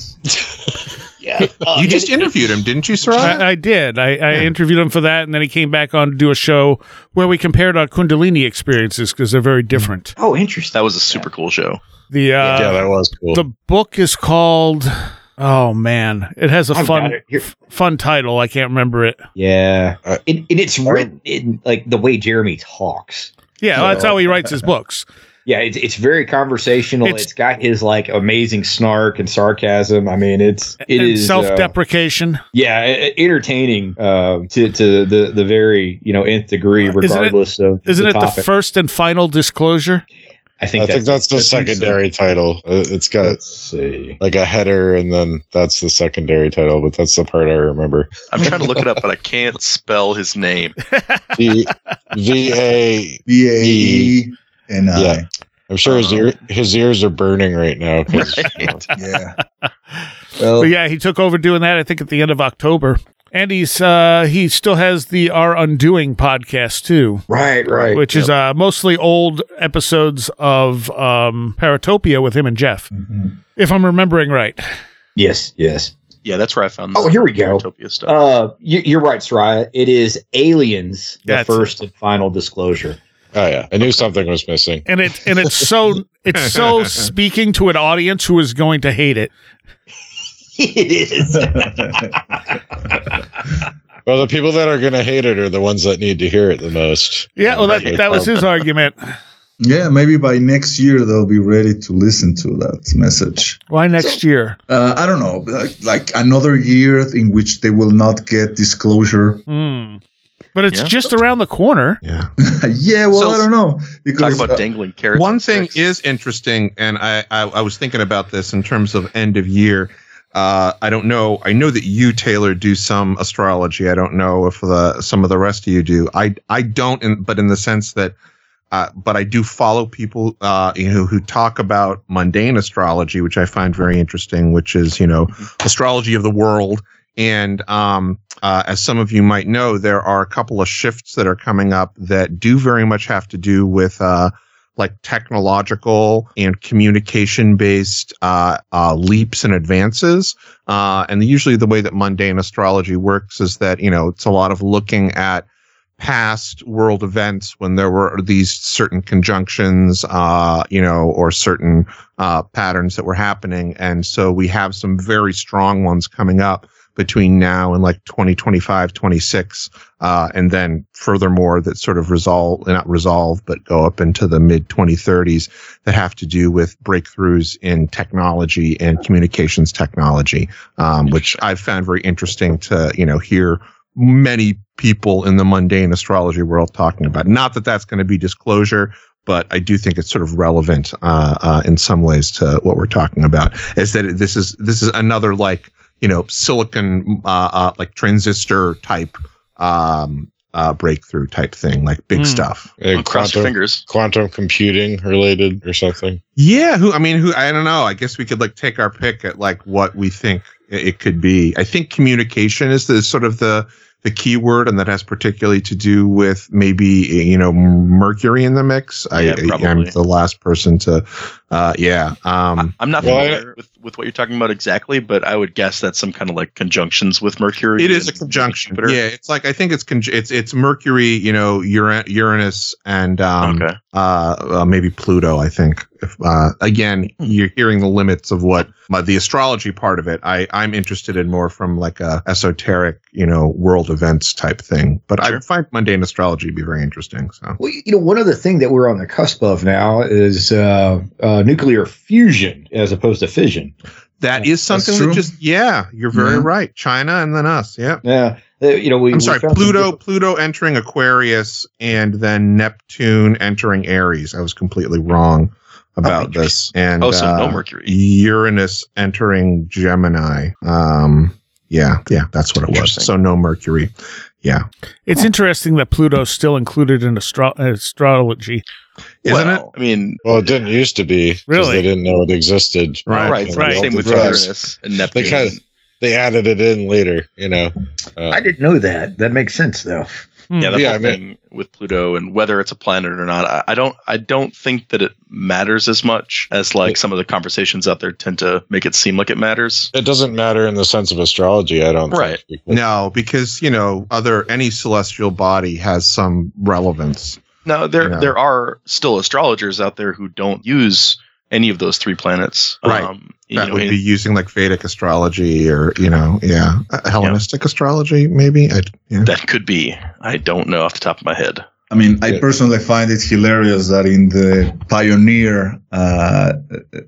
yeah. Uh, you just interviewed him, didn't you, Sarah? I, I did. I, I yeah. interviewed him for that, and then he came back on to do a show where we compared our Kundalini experiences because they're very different. Oh, interesting. That was a super yeah. cool show. The uh, yeah, that was cool. The book is called. Oh man, it has a I've fun, fun title. I can't remember it. Yeah, uh, it, and it's written in like the way Jeremy talks. Yeah, so. That's how he writes his books. Yeah, it's it's very conversational. It's, it's got his like amazing snark and sarcasm. I mean, it's it is self-deprecation. Uh, yeah, entertaining uh, to to the the very you know nth degree, regardless isn't it, of isn't the it topic. The first and final disclosure? I think, I that's, think that's the I secondary so. title. It's got like a header, and then that's the secondary title, but that's the part I remember. I'm trying to look it up, but I can't spell his name. V A E N I. Yeah. I'm sure his, ear, his ears are burning right now. Right. Yeah. Well, but yeah, he took over doing that, I think, at the end of October. And he's uh, he still has the Our Undoing podcast too, right? Right, which yep. is uh, mostly old episodes of um, Paratopia with him and Jeff, mm-hmm. if I'm remembering right. Yes, yes. Yeah, that's where I found. Oh, here we go. Stuff. Uh, you, you're right, Soraya. It is Aliens, that's the first it. and final disclosure. Oh yeah, I knew something was missing. And it and it's so it's so speaking to an audience who is going to hate it. It is. Well, the people that are going to hate it are the ones that need to hear it the most. Yeah, well, that that was his argument. Yeah, maybe by next year they'll be ready to listen to that message. Why next so, year? Uh, I don't know, like, like another year in which they will not get disclosure. Mm. But it's yeah. just around the corner. Yeah. yeah. Well, so, I don't know. Because, talk about uh, dangling carrots. One thing is interesting, and I, I I was thinking about this in terms of end of year. Uh, I don't know. I know that you, Taylor, do some astrology. I don't know if the some of the rest of you do. I I don't, in, but in the sense that. Uh, but I do follow people, uh, you know, who talk about mundane astrology, which I find very interesting, which is, you know, astrology of the world. And um, uh, as some of you might know, there are a couple of shifts that are coming up that do very much have to do with uh, like technological and communication based uh, uh, leaps and advances. Uh, and usually the way that mundane astrology works is that, you know, it's a lot of looking at past world events when there were these certain conjunctions, uh, you know, or certain uh, patterns that were happening. And so we have some very strong ones coming up between now and like twenty twenty-five, twenty-six. Uh, and then furthermore, that sort of resolve, not resolve, but go up into the mid twenty thirties that have to do with breakthroughs in technology and communications technology, um, which I've found very interesting to, you know, hear many people in the mundane astrology world talking about. Not that that's going to be disclosure, but I do think it's sort of relevant uh, uh, in some ways to what we're talking about. Is that this is this is another like you know silicon uh, uh, like transistor type um, uh, breakthrough type thing, like big mm. stuff. Hey, quantum, cross your fingers. Quantum computing related or something. Yeah, who I mean, who I don't know. I guess we could like take our pick at like what we think it could be. I think communication is the sort of the the key word, and that has particularly to do with maybe, you know, Mercury in the mix. Yeah, I, I, I'm the last person to, uh, yeah. Um, I'm not familiar well, I, with, with what you're talking about exactly, but I would guess that's some kind of like conjunctions with Mercury. It is a conjunction. Jupiter. Yeah, it's like, I think it's con- it's it's Mercury, you know, Uranus, and um, okay. uh, uh, maybe Pluto, I think. If, uh, again, you're hearing the limits of what my, the astrology part of it. I, I'm interested in more from like a esoteric, you know, world events type thing. But sure. I find mundane astrology to be very interesting. So, well, you know, one other thing that we're on the cusp of now is uh, uh, nuclear fusion as opposed to fission. That is something that just yeah, you're very yeah. right. China and then us. Yeah, yeah. Uh, you know, we. I'm sorry, we Pluto. Pluto entering Aquarius and then Neptune entering Aries. I was completely wrong about oh, this and oh, so uh, no Mercury. Uranus entering Gemini. Um, yeah, yeah, that's what it was. So no Mercury. Yeah, it's oh. interesting that Pluto's still included in astro- astrology, isn't well, it? I mean, well, it didn't used to be. Really, they didn't know it existed. Right, right. right. Same with Uranus and Neptune. They kind of, they added it in later. You know, uh, I didn't know that. That makes sense though. Yeah, the yeah, whole I mean, thing with Pluto and whether it's a planet or not, I, I don't, I don't think that it matters as much as like it, some of the conversations out there tend to make it seem like it matters. It doesn't matter in the sense of astrology, I don't right. think. Right? No, because you know, other any celestial body has some relevance. Now there, you know? there are still astrologers out there who don't use any of those three planets. Right. Um, you that know, would be using like Vedic astrology or, you know, yeah, Hellenistic yeah. astrology, maybe. I, yeah. That could be. I don't know off the top of my head. I mean, I personally find it hilarious that in the Pioneer uh,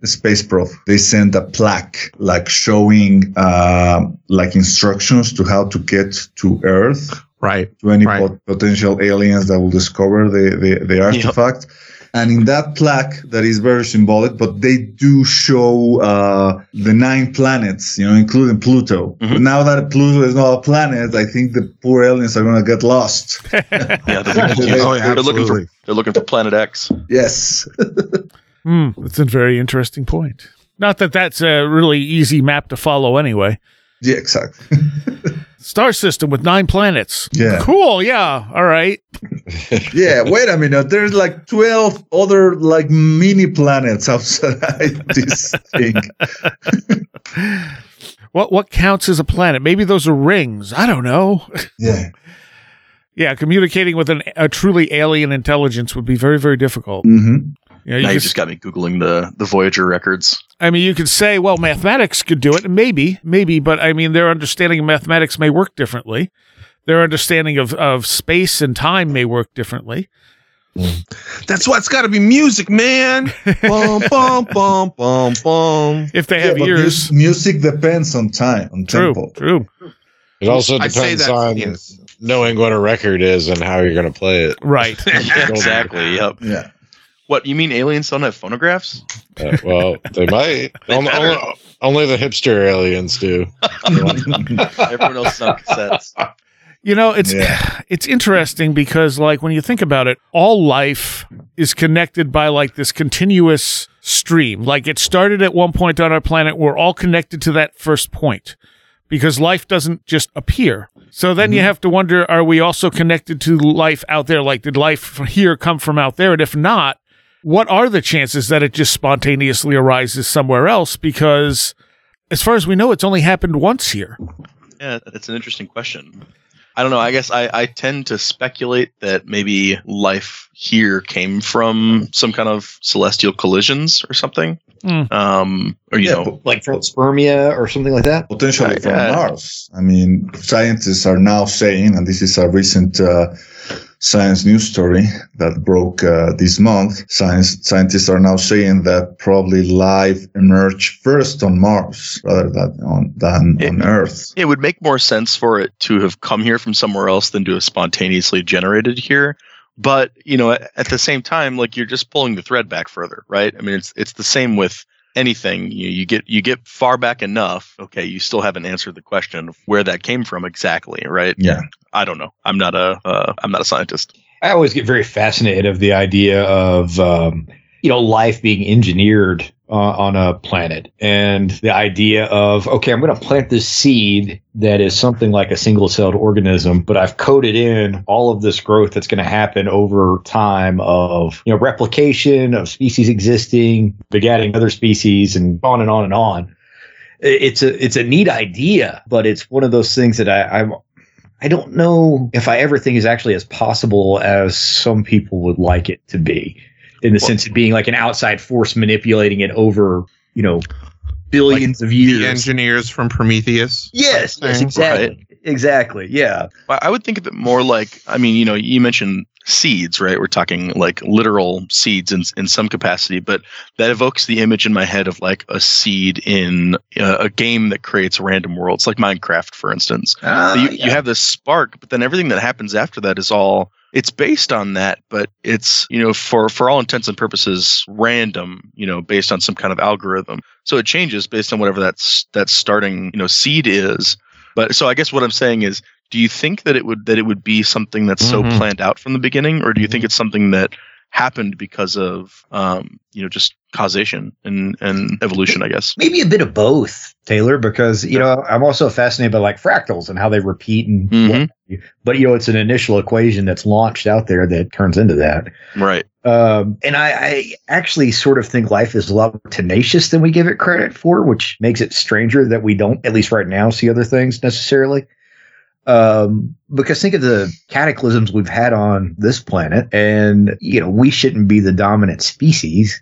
space probe, they send a plaque like showing uh, like instructions to how to get to Earth. Right. To any right. potential aliens that will discover the, the, the artifact. Yep. And in that plaque, that is very symbolic, but they do show uh, the nine planets, you know, including Pluto. Mm-hmm. But now that Pluto is not a planet, I think the poor aliens are going to get lost. yeah, they're looking, oh, yeah, they're, looking for, they're looking for Planet X. Yes. mm, that's a very interesting point. Not that that's a really easy map to follow anyway. Yeah, exactly. Star system with nine planets. Yeah. Cool. Yeah. All right. yeah. Wait a minute. There's like twelve other like mini planets outside this thing. What what counts as a planet? Maybe those are rings. I don't know. Yeah. Yeah, communicating with an, a truly alien intelligence would be very, very difficult. Mm-hmm. You know, you now you just got me Googling the, the Voyager records. I mean, you could say, well, mathematics could do it. Maybe, maybe. But, I mean, their understanding of mathematics may work differently. Their understanding of, of space and time may work differently. That's why it's got to be music, man. Bum, bum, bum, bum, bum. If they have yeah, ears. Mu- music depends on time, on true, tempo. True, true. It also depends on... Yes. Knowing what a record is and how you're going to play it. Right. Exactly. Yep. Yeah. What, you mean aliens don't have phonographs? Uh, well, they might. they only, only, only the hipster aliens do. Everyone else is on cassettes. You know, it's yeah. it's interesting because, like, when you think about it, all life is connected by, like, this continuous stream. Like, it started at one point on our planet. We're all connected to that first point. Because life doesn't just appear. So then mm-hmm. you have to wonder, are we also connected to life out there? Like, did life here come from out there? And if not, what are the chances that it just spontaneously arises somewhere else? Because as far as we know, it's only happened once here. Yeah, that's an interesting question. I don't know. I guess I, I tend to speculate that maybe life here came from some kind of celestial collisions or something. Mm. Um, or, you yeah, know, like from spermia or something like that. Potentially right, from yeah. Mars. I mean, scientists are now saying, and this is a recent uh, science news story that broke uh, this month. Science scientists are now saying that probably life emerged first on Mars rather than on than it, on Earth. It would make more sense for it to have come here from somewhere else than to have spontaneously generated here. But, you know, at the same time, like, you're just pulling the thread back further, right? I mean, it's it's the same with anything. You you get you get far back enough, okay, you still haven't answered the question of where that came from exactly, right? Yeah. I don't know. I'm not a uh, I'm not a scientist. I always get very fascinated of the idea of um, you know, life being engineered uh, on a planet, and the idea of, okay, I'm going to plant this seed that is something like a single-celled organism, but I've coded in all of this growth that's going to happen over time of, you know, replication, of species existing, begetting other species, and on and on and on. It's a it's a neat idea, but it's one of those things that I, I'm I don't know if I ever think is actually as possible as some people would like it to be, in the well, sense of being like an outside force manipulating it over, you know, billions like of years. The engineers from Prometheus. Yes, yes, exactly. Right. Exactly, yeah. I would think of it more like, I mean, you know, you mentioned seeds, right? We're talking like literal seeds in in some capacity, but that evokes the image in my head of like a seed in uh, a game that creates random worlds, like Minecraft, for instance. Ah, so you, yeah. you have this spark, but then everything that happens after that is all... It's based on that, but it's, you know, for, for all intents and purposes, random, you know, based on some kind of algorithm. So it changes based on whatever that's that starting, you know, seed is. But so I guess what I'm saying is, do you think that it would that it would be something that's mm-hmm. so planned out from the beginning, or do you think it's something that happened because of, um, you know, just causation and, and evolution, I guess? Maybe a bit of both, Taylor, because, you know, I'm also fascinated by like fractals and how they repeat. And mm-hmm. But, you know, it's an initial equation that's launched out there that turns into that. Right. Um, and I, I actually sort of think life is a lot more tenacious than we give it credit for, which makes it stranger that we don't, at least right now, see other things necessarily. Um, because think of the cataclysms we've had on this planet, and, you know, we shouldn't be the dominant species.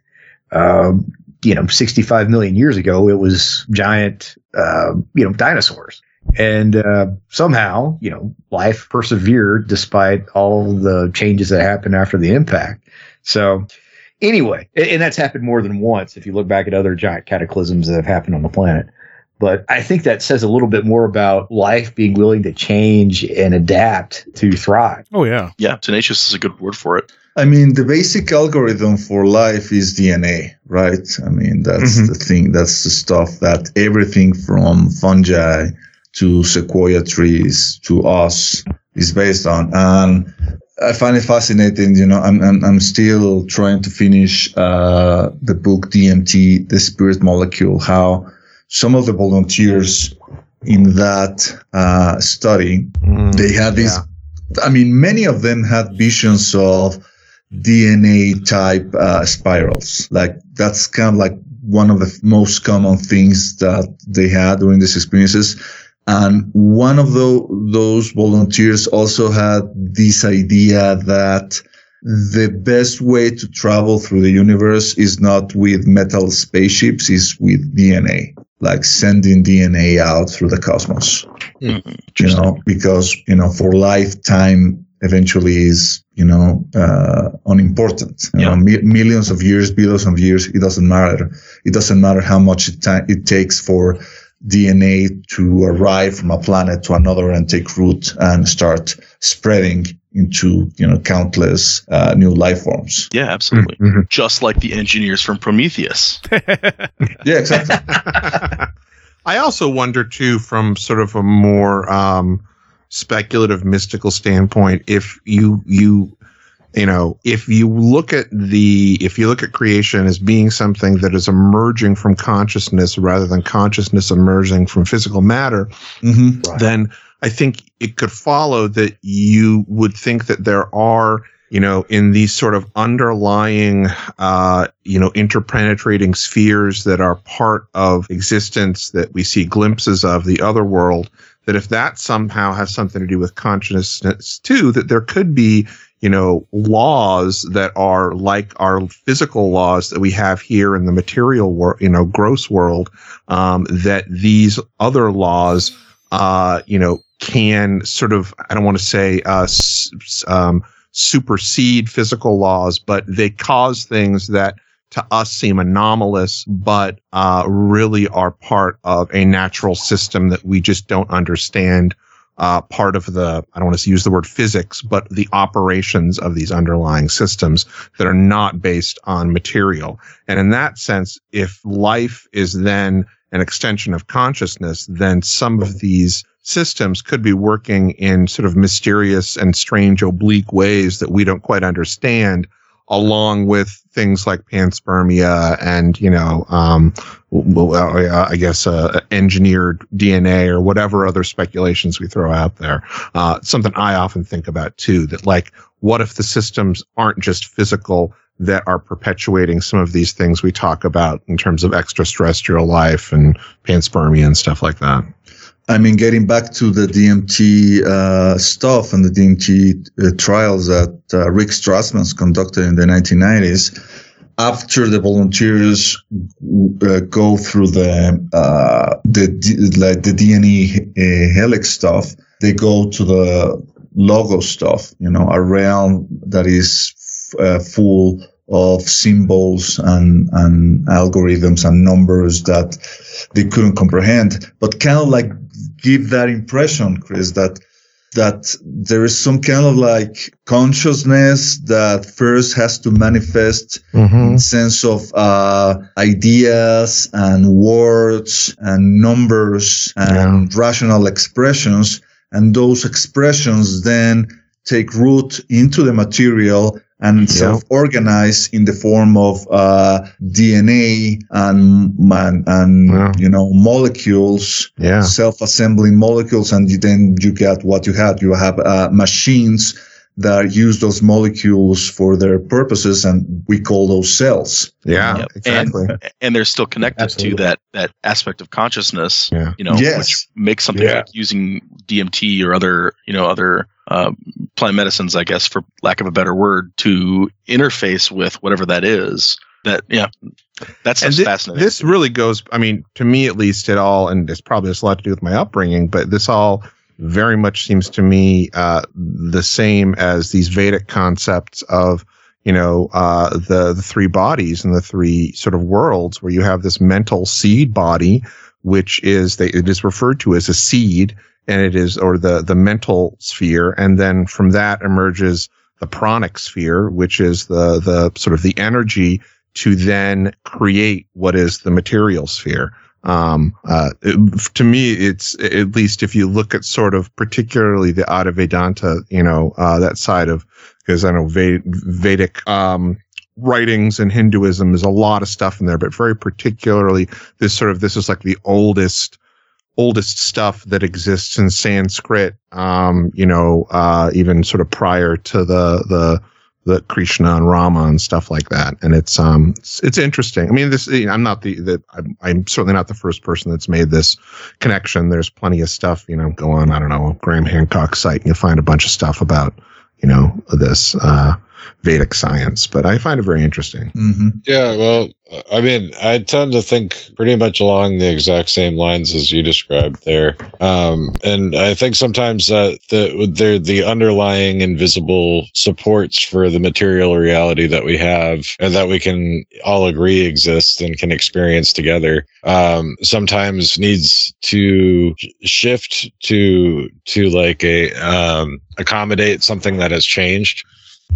Um, you know, sixty-five million years ago, it was giant, uh, you know, dinosaurs. And, uh, somehow, you know, life persevered despite all the changes that happened after the impact. So anyway, and that's happened more than once. If you look back at other giant cataclysms that have happened on the planet. But I think that says a little bit more about life being willing to change and adapt to thrive. Oh, yeah. Yeah. Tenacious is a good word for it. I mean, the basic algorithm for life is D N A, right? I mean, that's mm-hmm. the thing. That's the stuff that everything from fungi to sequoia trees to us is based on. And I find it fascinating. You know, I'm I'm, I'm still trying to finish uh, the book D M T, The Spirit Molecule, how some of the volunteers in that uh, study, mm, they had these, yeah. I mean, many of them had visions of D N A type uh, spirals. Like that's kind of like one of the most common things that they had during these experiences. And one of the, those volunteers also had this idea that the best way to travel through the universe is not with metal spaceships, is with D N A, like sending D N A out through the cosmos. Mm-hmm. You know, because, you know, for lifetime eventually is, you know, uh, unimportant. You yeah. know, mi- millions of years, billions of years, it doesn't matter. It doesn't matter how much it, ta- it takes for D N A to arrive from a planet to another and take root and start spreading into, you know, countless uh, new life forms. Yeah, absolutely. Mm-hmm. Just like the engineers from Prometheus. Yeah, exactly. I also wonder, too, from sort of a more um, speculative, mystical standpoint, if you you you know, if you look at the if you look at creation as being something that is emerging from consciousness rather than consciousness emerging from physical matter, mm-hmm. right. then I think it could follow that you would think that there are, you know, in these sort of underlying, uh, you know, interpenetrating spheres that are part of existence that we see glimpses of the other world, that if that somehow has something to do with consciousness too, that there could be, you know, laws that are like our physical laws that we have here in the material world, you know, gross world, um, that these other laws, uh, you know, can sort of, I don't want to say uh, um, supersede physical laws, but they cause things that to us seem anomalous, but uh, really are part of a natural system that we just don't understand. Uh, part of the, I don't want to use the word physics, but the operations of these underlying systems that are not based on material. And in that sense, if life is then an extension of consciousness, then some of these systems could be working in sort of mysterious and strange oblique ways that we don't quite understand, along with things like panspermia and, you know, um, I guess uh, engineered D N A or whatever other speculations we throw out there. Uh, something I often think about, too, that like, what if the systems aren't just physical that are perpetuating some of these things we talk about in terms of extraterrestrial life and panspermia and stuff like that? I mean, getting back to the D M T uh, stuff and the D M T uh, trials that uh, Rick Strassman's conducted in the nineteen nineties, after the volunteers uh, go through the uh, the like the D N A uh, helix stuff, they go to the logo stuff, you know, a realm that is f- uh, full of symbols and, and algorithms and numbers that they couldn't comprehend, but kind of like give that impression, Chris, that that there is some kind of like consciousness that first has to manifest mm-hmm. sense of uh, ideas and words and numbers and yeah. rational expressions. And those expressions then take root into the material and yeah. self-organize in the form of uh, D N A and, and, and yeah. you know, molecules, yeah. self-assembling molecules. And then you get what you had. You have uh, machines that use those molecules for their purposes, and we call those cells. Yeah, yep. Exactly. And, and they're still connected Absolutely. to that that aspect of consciousness, yeah. you know, yes. which makes something yeah. like using D M T or other, you know, other uh, plant medicines, I guess, for lack of a better word, to interface with whatever that is. That yeah, that's th- fascinating. This really goes, I mean, to me at least, at all, and it's probably has a lot to do with my upbringing, but this all very much seems to me uh, the same as these Vedic concepts of, you know, uh, the, the three bodies and the three sort of worlds, where you have this mental seed body, which is they, it is referred to as a seed, and it is, or the the mental sphere, and then from that emerges the pranic sphere, which is the the sort of the energy to then create what is the material sphere. Um, uh, it, to me, it's, at least if you look at sort of particularly the Advaita, you know, uh, that side of, because I know Ved- Vedic, um, writings in Hinduism, there's a lot of stuff in there, but very particularly this sort of, this is like the oldest, oldest stuff that exists in Sanskrit, um, you know, uh, even sort of prior to the, the, the Krishna and Rama and stuff like that. And it's, um, it's, it's interesting. I mean, this, you know, I'm not the, the I'm, I'm certainly not the first person that's made this connection. There's plenty of stuff, you know, go on, I don't know, Graham Hancock's site, and you'll find a bunch of stuff about, you know, this, uh, Vedic science, but I find it very interesting. Mm-hmm. Yeah. Well, I mean, I tend to think pretty much along the exact same lines as you described there. Um, and I think sometimes that the, they're the underlying invisible supports for the material reality that we have and that we can all agree exists and can experience together. Um, sometimes needs to shift to, to like a, um, accommodate something that has changed.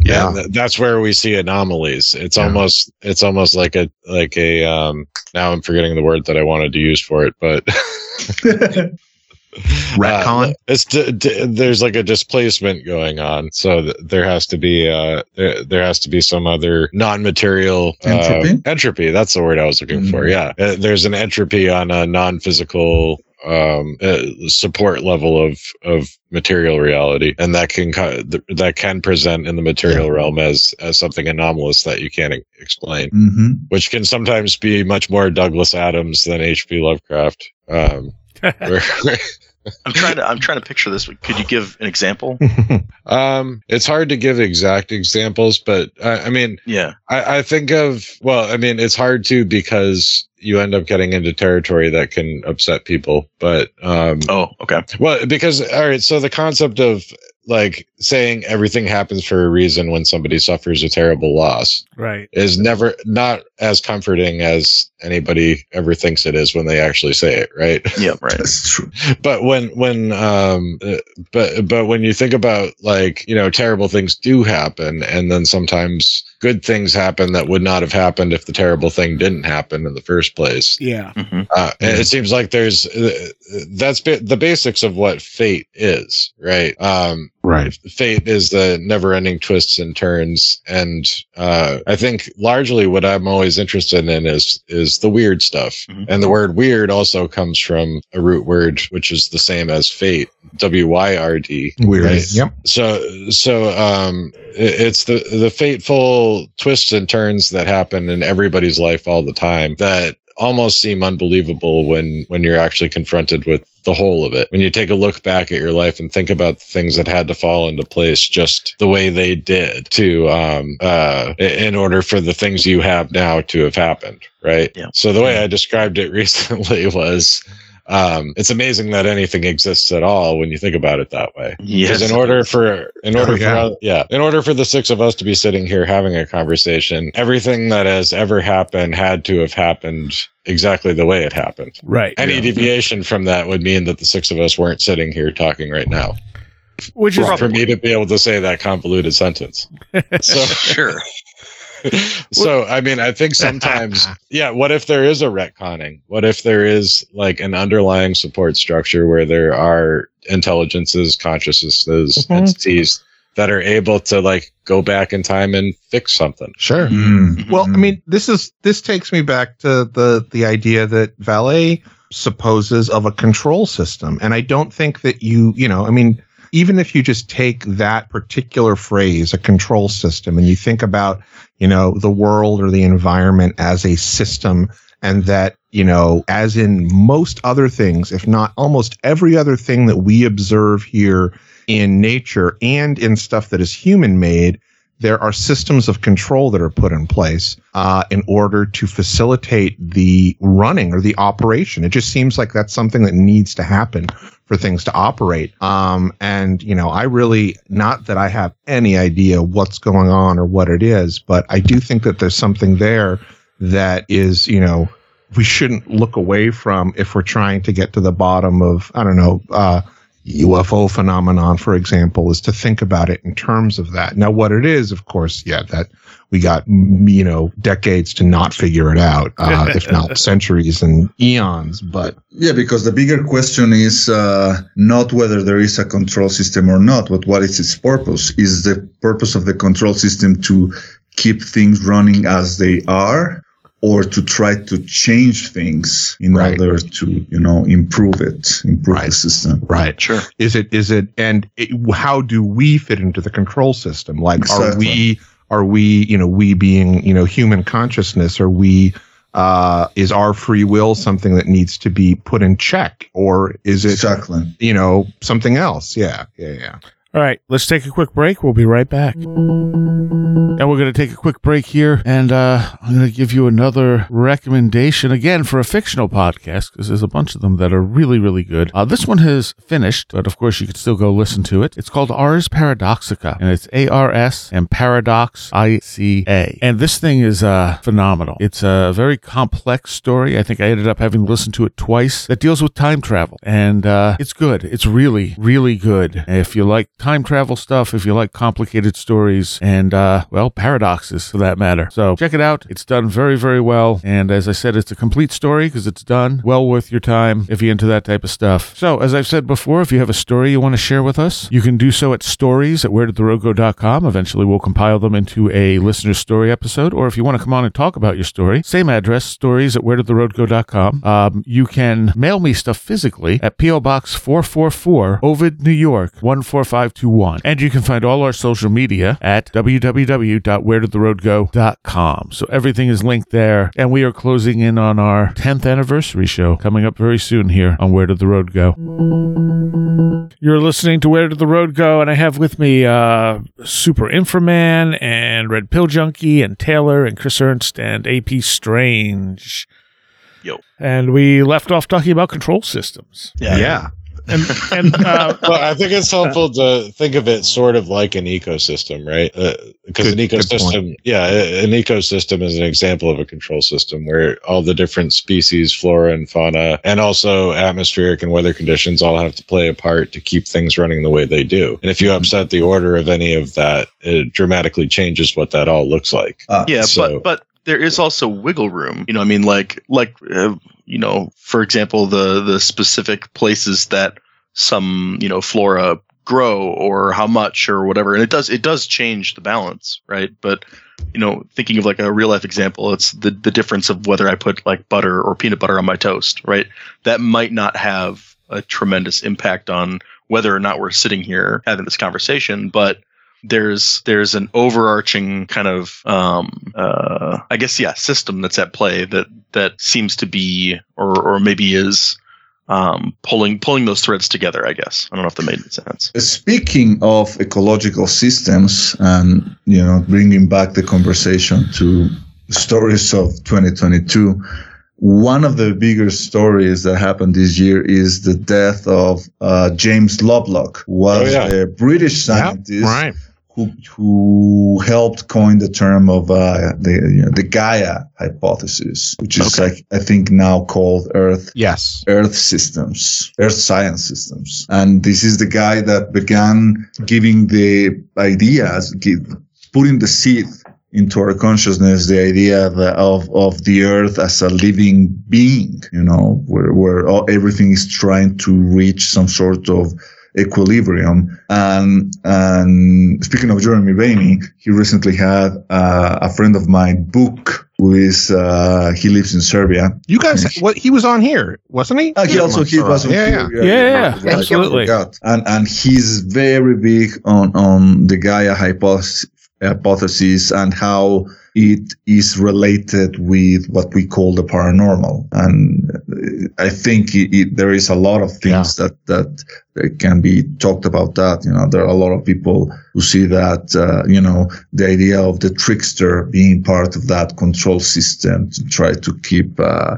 Yeah, and that's where we see anomalies. It's yeah. almost, it's almost like a, like a, um, now I'm forgetting the word that I wanted to use for it, but retcon. Uh, it's, d- d- there's like a displacement going on. So th- there has to be, uh, there, there has to be some other non-material entropy. Uh, entropy. That's the word I was looking mm-hmm. for. Yeah. Uh, there's an entropy on a non-physical um uh, support level of of material reality, and that can that can present in the material yeah. realm as as something anomalous that you can't explain, mm-hmm. which can sometimes be much more Douglas Adams than H P Lovecraft. um where, I'm trying to I'm trying to picture this. Could you give an example? um, it's hard to give exact examples, but I, I mean, yeah, I, I think of well, I mean, it's hard to because you end up getting into territory that can upset people. But um, oh, okay. Well, because all right, so the concept of like saying everything happens for a reason when somebody suffers a terrible loss, right, is never not as comforting as anybody ever thinks it is when they actually say it, right? Yeah, right. That's true. But when when um, but but when you think about like you know terrible things do happen, and then sometimes good things happen that would not have happened if the terrible thing didn't happen in the first place. Yeah, mm-hmm. uh, yeah. It seems like there's uh, that's be- the basics of what fate is, right? Um, Right. Fate is the never-ending twists and turns, and uh, I think largely what I'm always interested in is is the weird stuff. Mm-hmm. And the word "weird" also comes from a root word which is the same as fate, W Y R D. Weird. Right? Yep. So, so um, it, it's the the fateful twists and turns that happen in everybody's life all the time that almost seem unbelievable when when you're actually confronted with the whole of it. When you take a look back at your life and think about the things that had to fall into place just the way they did to um uh in order for the things you have now to have happened, right? Yeah. So the way I described it recently was Um, it's amazing that anything exists at all when you think about it that way. Yes. Because in order for, in order oh, yeah. for, yeah, in order for the six of us to be sitting here having a conversation, everything that has ever happened had to have happened exactly the way it happened. Right. Any yeah. deviation from that would mean that the six of us weren't sitting here talking right now. Which is for probably. me to be able to say that convoluted sentence. So sure. So, I mean, I think sometimes, yeah, what if there is a retconning? What if there is like an underlying support structure where there are intelligences, consciousnesses, mm-hmm. entities that are able to like go back in time and fix something? Sure. Mm-hmm. Well, I mean, this is this takes me back to the the idea that Valet supposes of a control system. And I don't think that you, you know, I mean, even if you just take that particular phrase, a control system, and you think about, you know, the world or the environment as a system, and that, you know, as in most other things, if not almost every other thing that we observe here in nature and in stuff that is human made, there are systems of control that are put in place uh, in order to facilitate the running or the operation. It just seems like that's something that needs to happen for things to operate. Um, and, you know, I really, not that I have any idea what's going on or what it is, but I do think that there's something there that is, you know, we shouldn't look away from if we're trying to get to the bottom of, I don't know, uh, U F O phenomenon, for example, is to think about it in terms of that. Now, what it is, of course, yeah, that we got, you know, decades to not figure it out, uh, if not centuries and eons. But yeah, because the bigger question is uh, not whether there is a control system or not, but what is its purpose? Is the purpose of the control system to keep things running as they are, or to try to change things in right. order to, you know, improve it, improve right. the system. Right. Sure. Is it, is it, and it, how do we fit into the control system? Like, exactly. are we Are we, you know, we being, you know, human consciousness, are we, uh, is our free will something that needs to be put in check, or is it, Suckling. you know, something else? Yeah. Yeah. Yeah. All right, let's take a quick break. We'll be right back. And we're going to take a quick break here, and uh, I'm going to give you another recommendation, again, for a fictional podcast, because there's a bunch of them that are really, really good. Uh, this one has finished, but of course you can still go listen to it. It's called Ars Paradoxica, and it's A R S and Paradox I C A. And this thing is uh, phenomenal. It's a very complex story. I think I ended up having to listen to it twice. That deals with time travel, and uh, it's good. It's really, really good. And if you like time travel stuff, if you like complicated stories and, uh, well, paradoxes for that matter. So check it out. It's done very, very well. And as I said, it's a complete story because it's done. Well worth your time if you're into that type of stuff. So as I've said before, if you have a story you want to share with us, you can do so at stories at where did the road go dot com. Eventually we'll compile them into a listener story episode. Or if you want to come on and talk about your story, same address, stories at where did the road go dot com. Um, you can mail me stuff physically at P O Box four four four, Ovid, New York, one four five. And you can find all our social media at w w w dot where did the road go dot com. So everything is linked there. And we are closing in on our tenth anniversary show coming up very soon here on Where Did the Road Go. You're listening to Where Did the Road Go? And I have with me uh, Super Inframan and Red Pill Junkie and Taylor and Chris Ernst and A P Strange. Yo. And we left off talking about control systems. Yeah. Yeah. And, and, uh, well, I think it's helpful to think of it sort of like an ecosystem, right? Because uh, an ecosystem, yeah, an ecosystem is an example of a control system where all the different species, flora and fauna, and also atmospheric and weather conditions all have to play a part to keep things running the way they do. And if you upset the order of any of that, it dramatically changes what that all looks like. Uh, yeah, so, but but there is also wiggle room. You know, I mean, like like. Uh, You know, for example, the the specific places that some, you know, flora grow or how much or whatever. And it does it does change the balance, right? But, you know, thinking of like a real life example, it's the, the difference of whether I put like butter or peanut butter on my toast, right? That might not have a tremendous impact on whether or not we're sitting here having this conversation, but There's there's an overarching kind of um, uh, I guess yeah system that's at play that that seems to be or or maybe is um, pulling pulling those threads together. I guess I don't know if that made sense. Speaking of ecological systems, and you know, bringing back the conversation to stories of twenty twenty-two. One of the bigger stories that happened this year is the death of uh, James Lovelock, was oh, yeah. a British scientist yep, right. who who helped coin the term of uh, the you know, the Gaia hypothesis, which is okay. like I think now called Earth yes. Earth systems, Earth science systems, and this is the guy that began giving the ideas, give, putting the seed into our consciousness, the idea of, of of the Earth as a living being, you know, where where all, everything is trying to reach some sort of equilibrium. And and speaking of Jeremy Vaeni, he recently had uh, a friend of mine, Vuk, who is uh, he lives in Serbia. You guys, he, what he was on here, wasn't he? Uh, he yeah, also he was on yeah, here, yeah, yeah, yeah, yeah, yeah absolutely. And and he's very big on on the Gaia hypothesis. hypotheses and how it is related with what we call the paranormal. And I think it, it, there is a lot of things yeah. that, that that can be talked about that. You know, there are a lot of people who see that, uh, you know, the idea of the trickster being part of that control system to try to keep uh,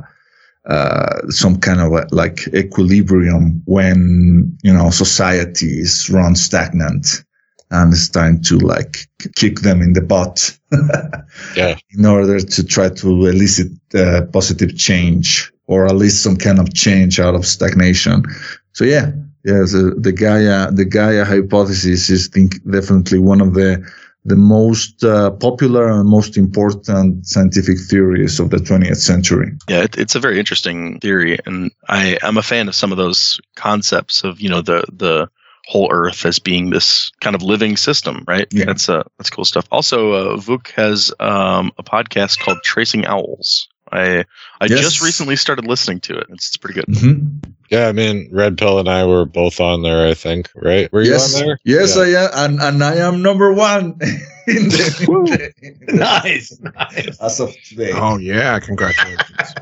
uh, some kind of a, like equilibrium when, you know, society is run stagnant. And it's time to like kick them in the butt yeah. in order to try to elicit uh, positive change, or at least some kind of change out of stagnation. So yeah, yeah. So the Gaia, the Gaia hypothesis is think definitely one of the the most uh, popular and most important scientific theories of the twentieth century. Yeah, it, it's a very interesting theory, and I I'm a fan of some of those concepts of you know the the. whole Earth as being this kind of living system, right? Yeah. That's uh, that's cool stuff. Also, uh, Vuk has um, a podcast called Tracing Owls. I I yes. just recently started listening to it. It's, it's pretty good. Mm-hmm. Yeah, I mean, Red Pill and I were both on there, I think, right? Were yes. you on there? Yes, yeah. I am, and, and I am number one. in the, in the, nice, nice. As of today. Oh yeah, congratulations.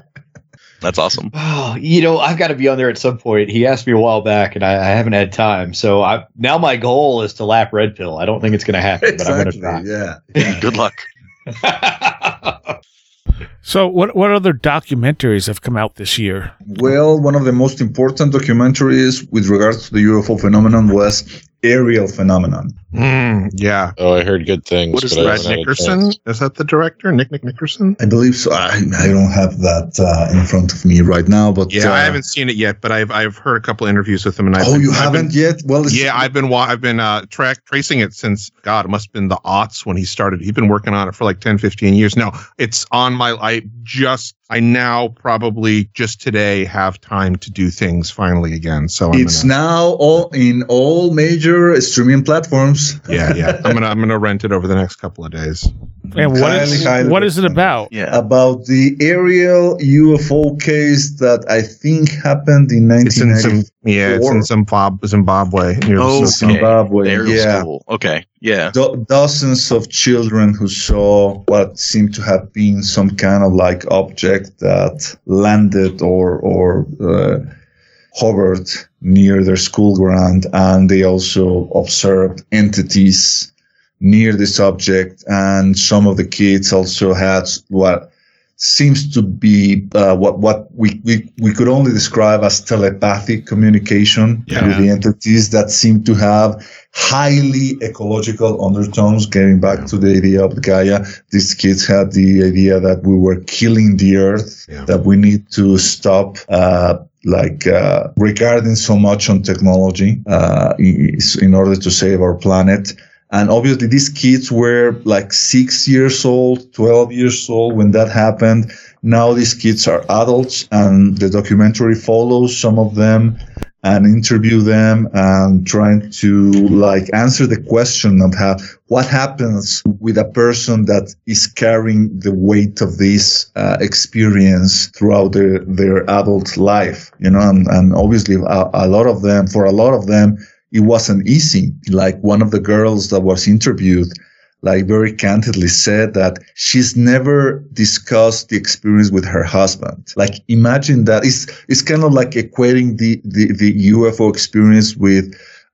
That's awesome. Oh, you know, I've got to be on there at some point. He asked me a while back, and I, I haven't had time. So I, now my goal is to lap Red Pill. I don't think it's going to happen, exactly, but I'm going to try. Yeah, yeah. Good luck. So what what other documentaries have come out this year? Well, one of the most important documentaries with regards to the U F O phenomenon was Aerial Phenomenon. Mm, yeah. Oh, I heard good things. What is Brad Nickerson? Is that the director? Nick Nick Nickerson? I believe so. I, I don't have that uh, in front of me right now, but yeah, uh, I haven't seen it yet. But I've I've heard a couple interviews with him, and I've oh, been, you I've haven't been, yet? Well, it's, yeah, I've been I've been uh, track tracing it since God, it must have been the aughts when he started. He's been working on it for like ten, fifteen years now. It's on my. I just. I now probably just today have time to do things finally again. So I'm it's gonna, now all in all major streaming platforms. Yeah, yeah. I'm gonna I'm gonna rent it over the next couple of days. And what highly, is highly what is it about? Yeah. About the aerial U F O case that I think happened in nineteen ninety-four. It's in, yeah, it's in Zimbabwe. Zimbabwe. Oh, okay. Zimbabwe. There's yeah. Cool. Okay. Yeah. Do- dozens of children who saw what seemed to have been some kind of like object that landed or or uh, hovered near their school ground, and they also observed entities near this object. And some of the kids also had what seems to be uh, what what we, we we could only describe as telepathic communication yeah. with the entities that seem to have highly ecological undertones. Getting back to the idea of Gaia, these kids had the idea that we were killing the earth, yeah. that we need to stop uh, like uh, regarding so much on technology uh, in order to save our planet. And obviously these kids were like six years old, twelve years old when that happened. Now these kids are adults, and the documentary follows some of them and interview them and trying to like answer the question of how, what happens with a person that is carrying the weight of this uh, experience throughout their, their adult life, you know, and, and obviously a, a lot of them, for a lot of them, it wasn't easy. Like one of the girls that was interviewed, like very candidly said that she's never discussed the experience with her husband. Like imagine that. It's, it's kind of like equating the, the, the U F O experience with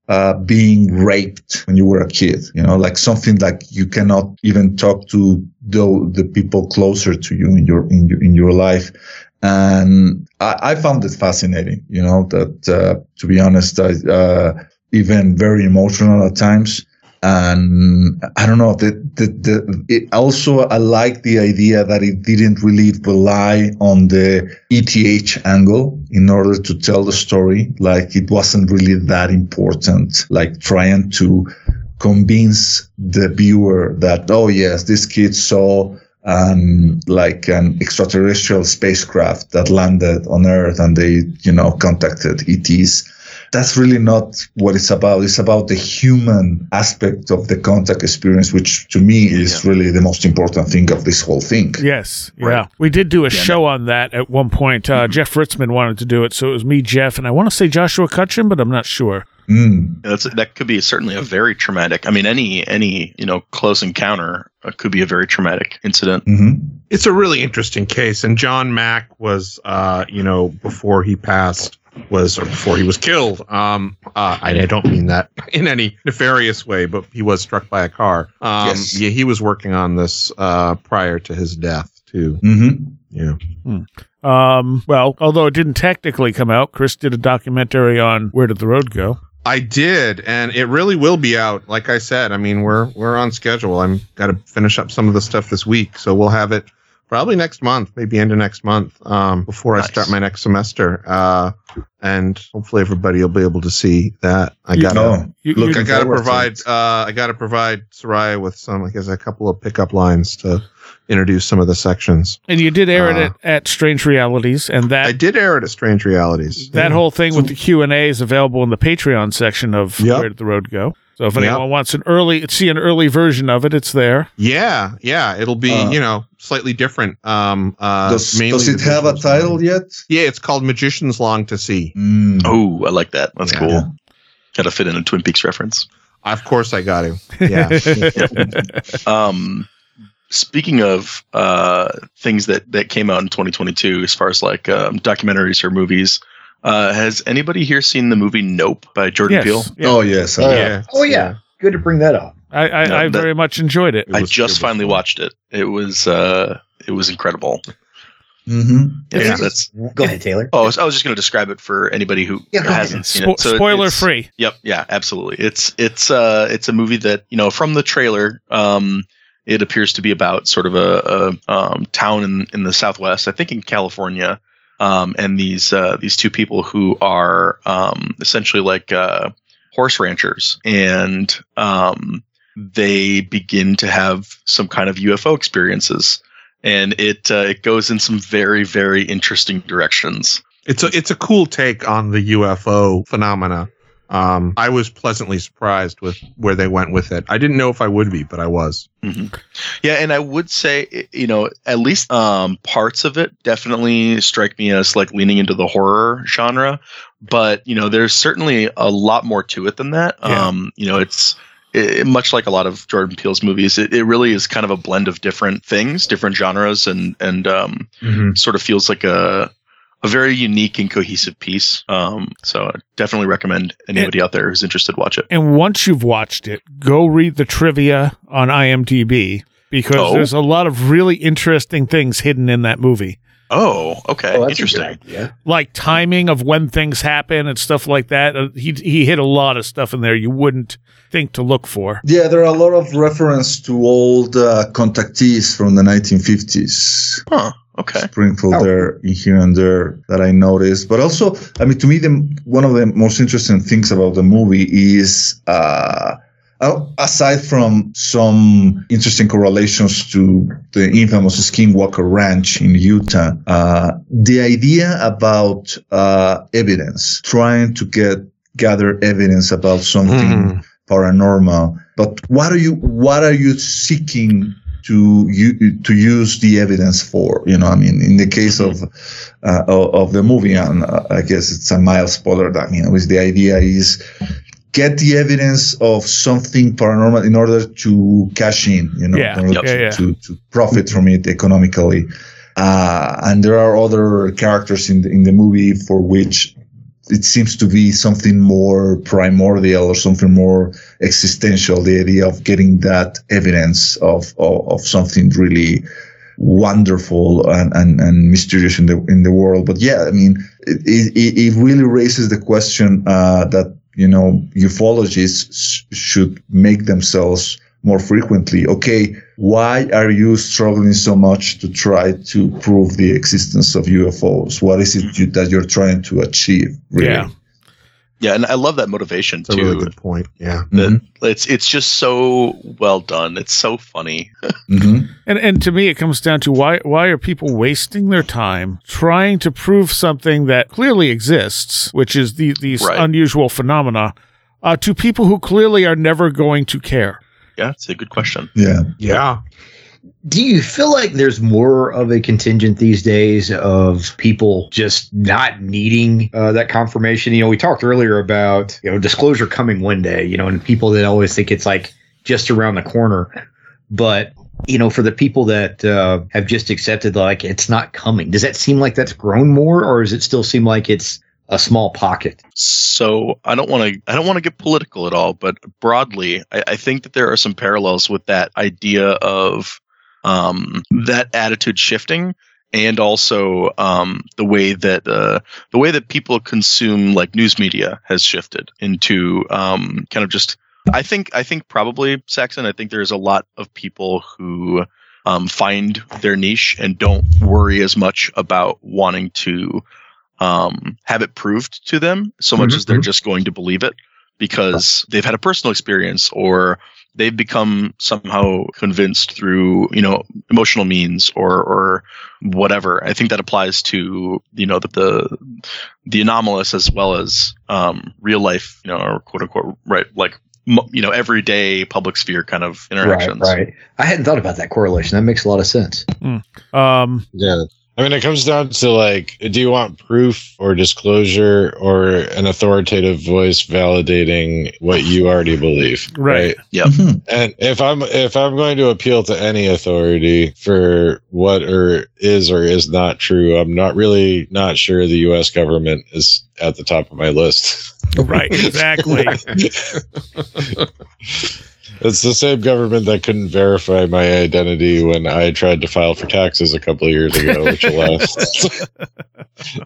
uh being raped when you were a kid, you know, like something like you cannot even talk to the, the people closer to you in your, in your, in your life. And I, I found it fascinating, you know, that, uh, to be honest, I, uh, even very emotional at times. And I don't know, the, the, the, it also, I like the idea that it didn't really rely on the E T H angle in order to tell the story. Like it wasn't really that important, like trying to convince the viewer that, oh yes, this kid saw um like an extraterrestrial spacecraft that landed on Earth and they, you know, contacted E Ts. That's really not what it's about. It's about the human aspect of the contact experience, which to me is yeah. really the most important thing of this whole thing. Yes. Right. Yeah. We did do a yeah. show on that at one point. Uh, mm-hmm. Jeff Ritzman wanted to do it. So it was me, Jeff, and I want to say Joshua Cutchin, but I'm not sure. Mm. That's, that could be certainly a very traumatic. I mean, any any you know close encounter uh, could be a very traumatic incident. Mm-hmm. It's a really interesting case, and John Mack was, uh, you know, before he passed was or before he was killed. Um, uh, I, I don't mean that in any nefarious way, but he was struck by a car. Um, yes. Yeah, he was working on this uh, prior to his death too. Mm-hmm. Yeah. Mm. Um, well, although it didn't technically come out, Chris did a documentary on Where Did the Road Go? I did, and it really will be out. Like I said, I mean, we're we're on schedule. I'm got to finish up some of the stuff this week, so we'll have it probably next month, maybe end of next month, um, before nice. I start my next semester. Uh, and hopefully everybody will be able to see that. I got to look. I got to provide. Uh, I got to provide Soraya with some, like, a couple of pickup lines to introduce some of the sections. And you did air uh, it at, at Strange Realities, and that I did air it at Strange Realities. That yeah. whole thing with the Q and A is available in the Patreon section of yep. Where Did the Road Go? So if anyone yep. wants an early see an early version of it, it's there. Yeah, yeah, it'll be uh, you know slightly different. Um, uh, does, does it have a title yet? Yeah, it's called Magicians Long to See. Mm. Oh, I like that. That's yeah, cool. Yeah. Got to fit in a Twin Peaks reference. Of course I got him. Yeah. um, speaking of uh, things that, that came out in twenty twenty-two, as far as like um, documentaries or movies, uh, has anybody here seen the movie Nope by Jordan yes. Peele? Yeah. Oh, yes. Oh, yeah. Oh, yeah. Good to bring that up. I, I, no, I that, very much enjoyed it. it I just finally watched it. It was uh, it was incredible. Mm-hmm. Yeah, that's, Go ahead, Taylor. Oh, I was, I was just going to describe it for anybody who yeah, hasn't seen Spo- it. So spoiler it's, free. Yep. Yeah. Absolutely. It's it's uh it's a movie that, you know, from the trailer, um, it appears to be about sort of a, a um town in in the Southwest, I think in California, um, and these uh these two people who are um essentially like uh horse ranchers, and um they begin to have some kind of U F O experiences. And it uh, it goes in some very, very interesting directions. It's a it's a cool take on the U F O phenomena. Um, I was pleasantly surprised with where they went with it. I didn't know if I would be, but I was. Mm-hmm. Yeah, and I would say, you know, at least um, parts of it definitely strike me as like leaning into the horror genre. But, you know, there's certainly a lot more to it than that. Yeah. Um, you know, it's... It, much like a lot of Jordan Peele's movies, it, it really is kind of a blend of different things, different genres, and and um, mm-hmm. sort of feels like a a very unique and cohesive piece. Um, so I definitely recommend anybody and, out there who's interested watch it. And once you've watched it, go read the trivia on IMDb, because oh. there's a lot of really interesting things hidden in that movie. Oh, okay. Oh, interesting. Like timing of when things happen and stuff like that. Uh, he he hit a lot of stuff in there you wouldn't think to look for. Yeah, there are a lot of reference to old uh, contactees from the nineteen fifties. Huh, okay. Sprinkled oh. there, here and there that I noticed. But also, I mean, to me, the, one of the most interesting things about the movie is... Uh, Aside from some interesting correlations to the infamous Skinwalker Ranch in Utah, uh, the idea about uh, evidence, trying to get gather evidence about something mm. paranormal, but what are you what are you seeking to you, to use the evidence for? You know, I mean, in the case of uh, of the movie, and I guess it's a mild spoiler that you know is the idea is. Get the evidence of something paranormal in order to cash in, you know, yeah, in order yeah, to, yeah. To, to profit from it economically. Uh, and there are other characters in the, in the movie for which it seems to be something more primordial or something more existential, the idea of getting that evidence of, of, of something really wonderful and, and, and mysterious in the, in the world. But yeah, I mean, it, it, it really raises the question uh, that, you know, ufologists sh- should make themselves more frequently. Okay, why are you struggling so much to try to prove the existence of U F Os? What is it you, that you're trying to achieve? Really? Yeah, yeah, and I love that motivation That's too. A really good point. Yeah, mm-hmm. it's it's just so well done. It's so funny. mm-hmm. And and to me, it comes down to why why are people wasting their time trying to prove something that clearly exists, which is the, these right. unusual phenomena, uh, to people who clearly are never going to care. Yeah, it's a good question. Yeah, yeah. Do you feel like there's more of a contingent these days of people just not needing uh, that confirmation? You know, we talked earlier about, you know, disclosure coming one day, you know, and people that always think it's like just around the corner. But, you know, for the people that uh, have just accepted, like, it's not coming, does that seem like that's grown more, or does it still seem like it's a small pocket? So I don't want to I don't want to get political at all. But broadly, I, I think that there are some parallels with that idea of Um, that attitude shifting, and also um, the way that uh, the way that people consume like news media has shifted into um, kind of just. I think I think probably Saxon. I think there's a lot of people who um, find their niche and don't worry as much about wanting to um, have it proved to them so much mm-hmm. as they're just going to believe it because they've had a personal experience or. They've become somehow convinced through, you know, emotional means or or whatever. I think that applies to, you know, the the, the anomalous as well as um, real life, you know, or quote unquote, right, like, you know, everyday public sphere kind of interactions. Right, right. I hadn't thought about that correlation. That makes a lot of sense. Mm. Um, yeah. I mean, it comes down to, like, do you want proof or disclosure or an authoritative voice validating what you already believe? Right. right? Yep. Mm-hmm. And if I'm if I'm going to appeal to any authority for what or is or is not true, I'm not really not sure the U S government is at the top of my list. Right. Exactly. It's the same government that couldn't verify my identity when I tried to file for taxes a couple of years ago, which alas.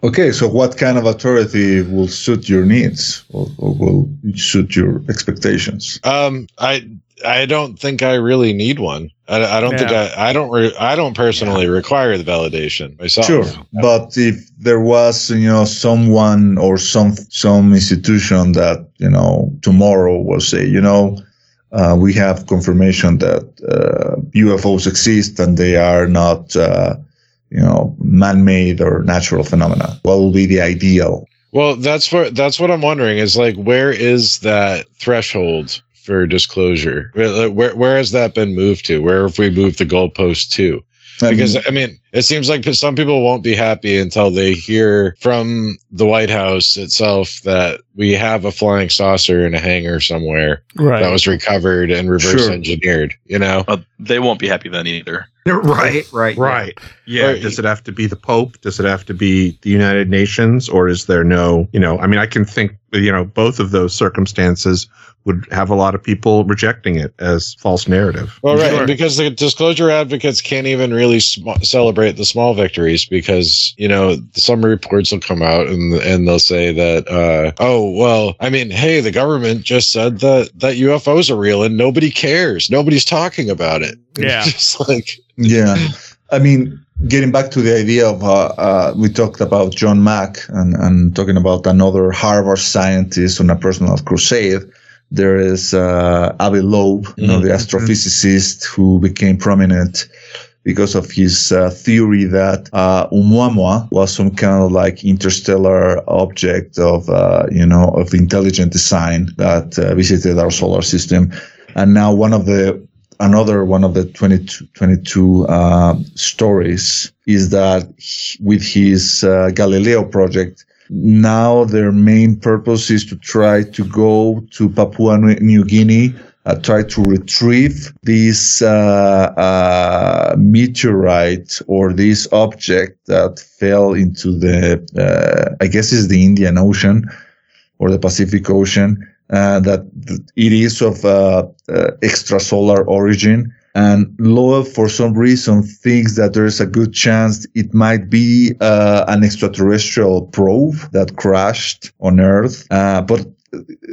Okay, so what kind of authority will suit your needs or, or will suit your expectations? Um, I I don't think I really need one. I, I don't yeah. think I, I don't re, I don't personally yeah. require the validation myself. Sure, but if there was, you know, someone or some some institution that, you know, tomorrow will say, you know, Uh, we have confirmation that uh, U F Os exist and they are not, uh, you know, man-made or natural phenomena. What will be the ideal? Well, that's what that's what I'm wondering is, like, where is that threshold for disclosure? Where where, where has that been moved to? Where have we moved the goalpost to? Because, I mean, it seems like some people won't be happy until they hear from the White House itself that we have a flying saucer in a hangar somewhere right. that was recovered and reverse sure. engineered, you know? Uh, they won't be happy then either. Right, right, right. Yeah. Right. Does it have to be the Pope? Does it have to be the United Nations? Or is there no, you know, I mean, I can think, you know, both of those circumstances would have a lot of people rejecting it as false narrative. Well, right, sure. Because the disclosure advocates can't even really sm- celebrate the small victories because, you know, some reports will come out and and they'll say that, uh, oh, well, I mean, hey, the government just said that, that U F Os are real and nobody cares. Nobody's talking about it. Yeah. Just like, yeah. I mean, getting back to the idea of, uh, uh, we talked about John Mack and, and talking about another Harvard scientist on a personal crusade. There is uh, Avi Loeb, you know, mm-hmm. the astrophysicist who became prominent because of his uh, theory that uh, Oumuamua was some kind of like interstellar object of, uh, you know, of intelligent design that uh, visited our solar system. And now one of the Another one of the twenty-two uh, stories is that he, with his uh, Galileo project, now their main purpose is to try to go to Papua New Guinea, uh, try to retrieve this uh, uh, meteorite or this object that fell into the, uh, I guess it's the Indian Ocean or the Pacific Ocean. Uh, that it is of uh, uh, extrasolar origin. And Loeb, for some reason, thinks that there is a good chance it might be uh, an extraterrestrial probe that crashed on Earth. Uh, but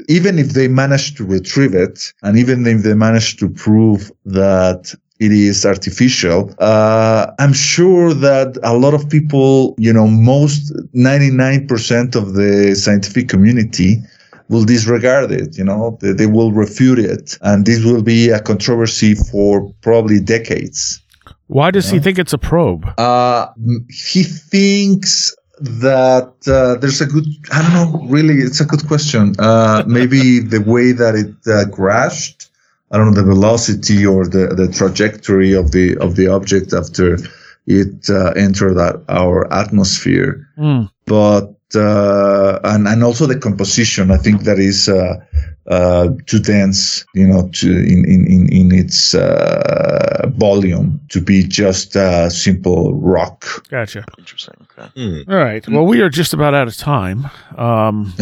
even if they manage to retrieve it, and even if they manage to prove that it is artificial. Uh, I'm sure that a lot of people, you know, most ninety-nine percent of the scientific community will disregard it, you know, they, they will refute it. And this will be a controversy for probably decades. Why does you know? he think it's a probe? Uh, he thinks that uh, there's a good, I don't know, really, it's a good question. Uh, maybe the way that it uh, crashed, I don't know, the velocity or the, the trajectory of the of the object after it uh, entered our atmosphere. Mm. But Uh, and, and also the composition, I think that is uh, uh, too dense, you know, to, in, in, in its uh, volume to be just a simple rock. Gotcha. Interesting. Okay. Mm. All right. Well, we are just about out of time. Um,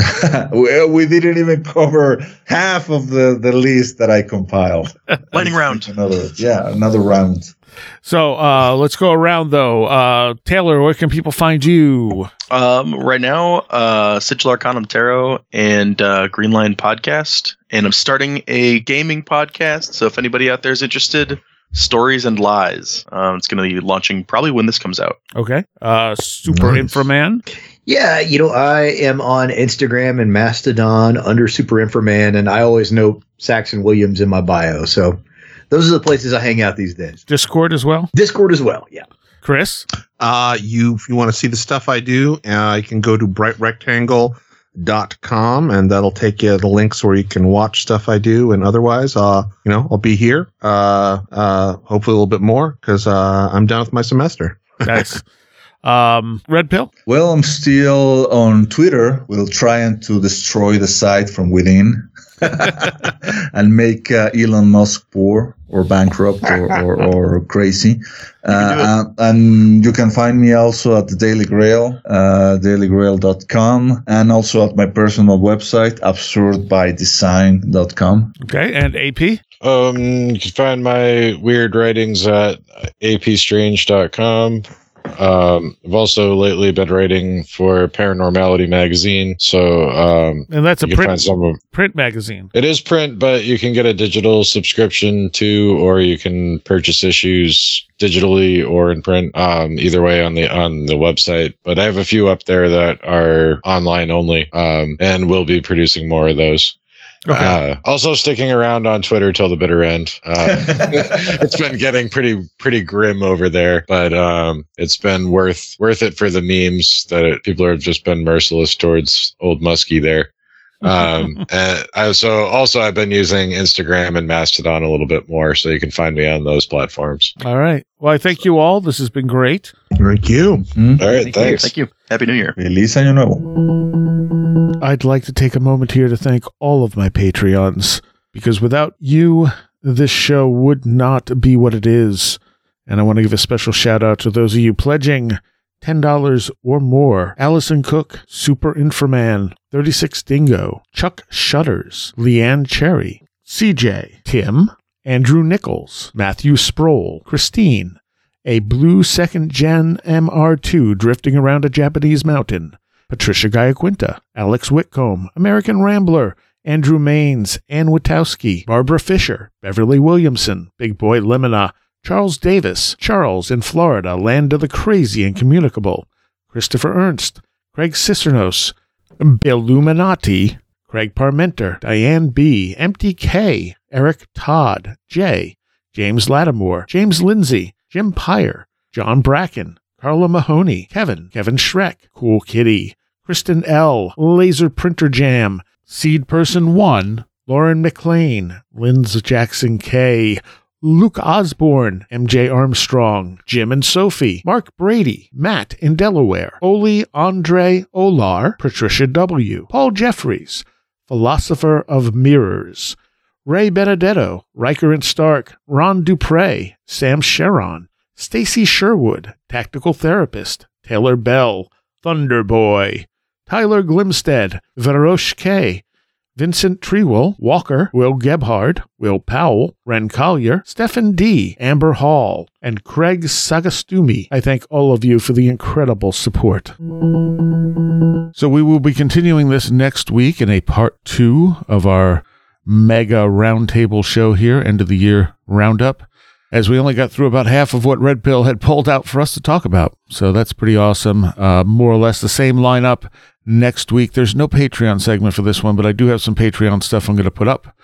we, we didn't even cover half of the, the list that I compiled. Lightning round. Another, yeah, another round. So uh, let's go around, though. Uh, Taylor, where can people find you? Um, right now, uh, Sigil Arcanum Tarot and uh, Green Line Podcast. And I'm starting a gaming podcast. So if anybody out there is interested, Stories and Lies. Um, it's going to be launching probably when this comes out. Okay. Uh, Super nice. Inframan. Yeah, you know, I am on Instagram and Mastodon under Super Inframan. And I always know Saxon Williams in my bio. So. Those are the places I hang out these days. Discord as well? Discord as well, yeah. Chris? Uh, you, if you want to see the stuff I do, uh, you can go to bright rectangle dot com, and that'll take you to the links where you can watch stuff I do. And otherwise, uh, you know, I'll be here, uh, uh, hopefully a little bit more, because uh, I'm done with my semester. Nice. Um, Red Pill? Well, I'm still on Twitter. We'll try to destroy the site from within and make uh, Elon Musk poor or bankrupt or, or, or crazy. Uh, you and you can find me also at the Daily Grail, uh, daily grail dot com, and also at my personal website, absurd by design dot com. Okay, and A P? Um, you can find my weird writings at a p strange dot com. Um, I've also lately been writing for Paranormality magazine, so um, and that's a print print magazine. It is print, but you can get a digital subscription too, or you can purchase issues digitally or in print. Um, either way, on the on the website. But I have a few up there that are online only, um, and we'll be producing more of those. Okay. Uh, also sticking around on Twitter till the bitter end. Uh, it's been getting pretty pretty grim over there, but um, it's been worth worth it for the memes that it, people have just been merciless towards old Muskie there. Um, and I, so also I've been using Instagram and Mastodon a little bit more, so you can find me on those platforms. All right. Well, I thank you all. This has been great. Thank you. Mm-hmm. All right. Thank thanks. You. Thank you. Happy New Year. Feliz Año Nuevo. I'd like to take a moment here to thank all of my Patreons, because without you, this show would not be what it is. And I want to give a special shout out to those of you pledging ten dollars or more. Allison Cook, Super Inframan, thirty-six Dingo, Chuck Shutters, Leanne Cherry, C J, Tim, Andrew Nichols, Matthew Sproul, Christine, a blue second gen M R two drifting around a Japanese mountain, Patricia Giaquinta, Alex Whitcomb, American Rambler, Andrew Maines, Ann Witowski, Barbara Fisher, Beverly Williamson, Big Boy Lemona, Charles Davis, Charles in Florida, Land of the Crazy and Communicable, Christopher Ernst, Craig Cicernos, Billuminati, Craig Parmenter, Diane B., Empty K., Eric Todd, J., James Lattimore, James Lindsay, Jim Pyre, John Bracken, Carla Mahoney, Kevin, Kevin Schreck, Cool Kitty, Kristen L., Laser Printer Jam, Seed Person one, Lauren McLean, Linz Jackson K., Luke Osborne, M J Armstrong, Jim and Sophie, Mark Brady, Matt in Delaware, Oli Andre Olar, Patricia W., Paul Jeffries, Philosopher of Mirrors, Ray Benedetto, Riker and Stark, Ron Dupre, Sam Sharon, Stacy Sherwood, Tactical Therapist, Taylor Bell, Thunderboy, Tyler Glimstead, Verosh K., Vincent Trewell, Walker, Will Gebhard, Will Powell, Ren Collier, Stephen D., Amber Hall, and Craig Sagastumi. I thank all of you for the incredible support. So we will be continuing this next week in a part two of our mega roundtable show here, end of the year roundup, as we only got through about half of what Red Pill had pulled out for us to talk about. So that's pretty awesome. Uh, more or less the same lineup. Next week, there's no Patreon segment for this one, but I do have some Patreon stuff I'm going to put up.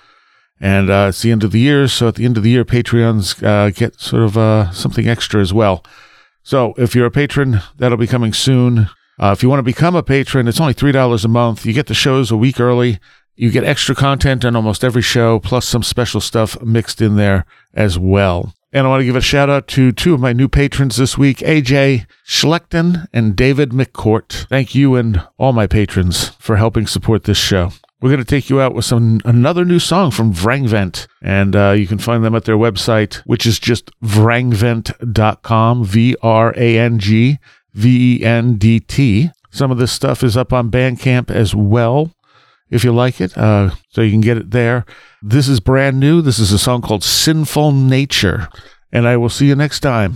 And uh, it's the end of the year, so at the end of the year, Patreons uh, get sort of uh, something extra as well. So if you're a patron, that'll be coming soon. Uh, if you want to become a patron, it's only three dollars a month. You get the shows a week early. You get extra content on almost every show, plus some special stuff mixed in there as well. And I want to give a shout-out to two of my new patrons this week, A J Schlechten and David McCourt. Thank you and all my patrons for helping support this show. We're going to take you out with some another new song from Vrangvent, and uh, you can find them at their website, which is just vrangvent dot com, V R A N G V E N D T. Some of this stuff is up on Bandcamp as well, if you like it, uh, so you can get it there. This is brand new. This is a song called Sinful Nature, and I will see you next time.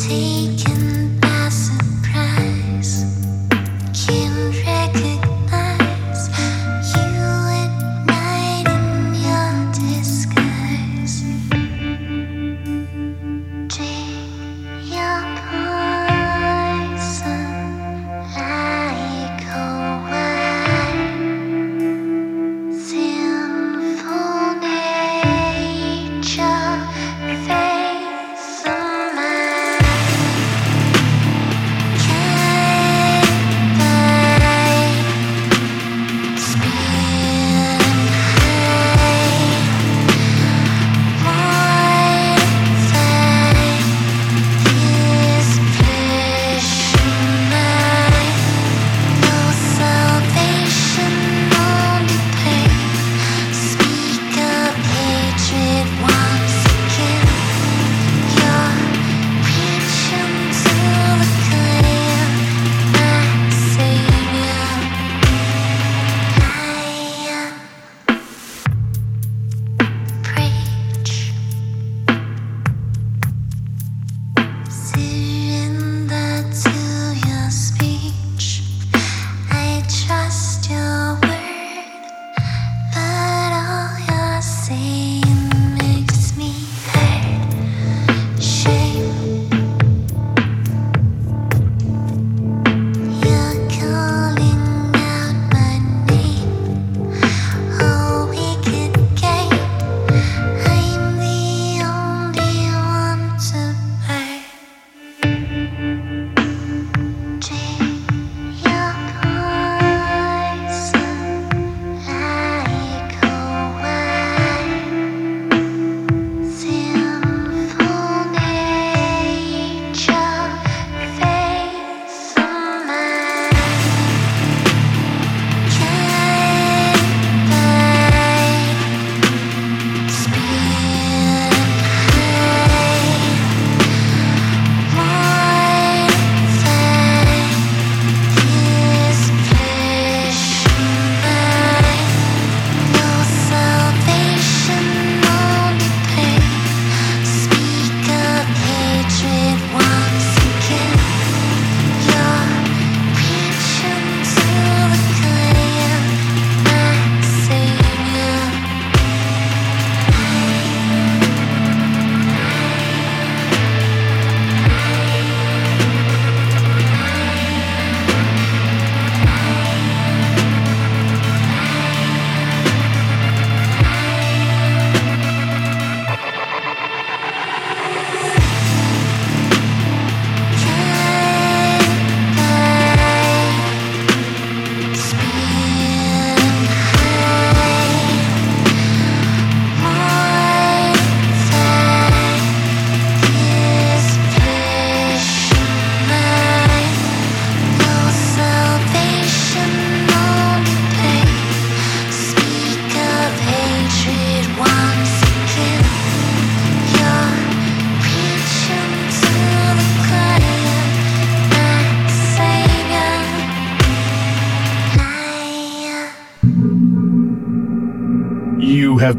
Taken by surprise, can't recognize. You have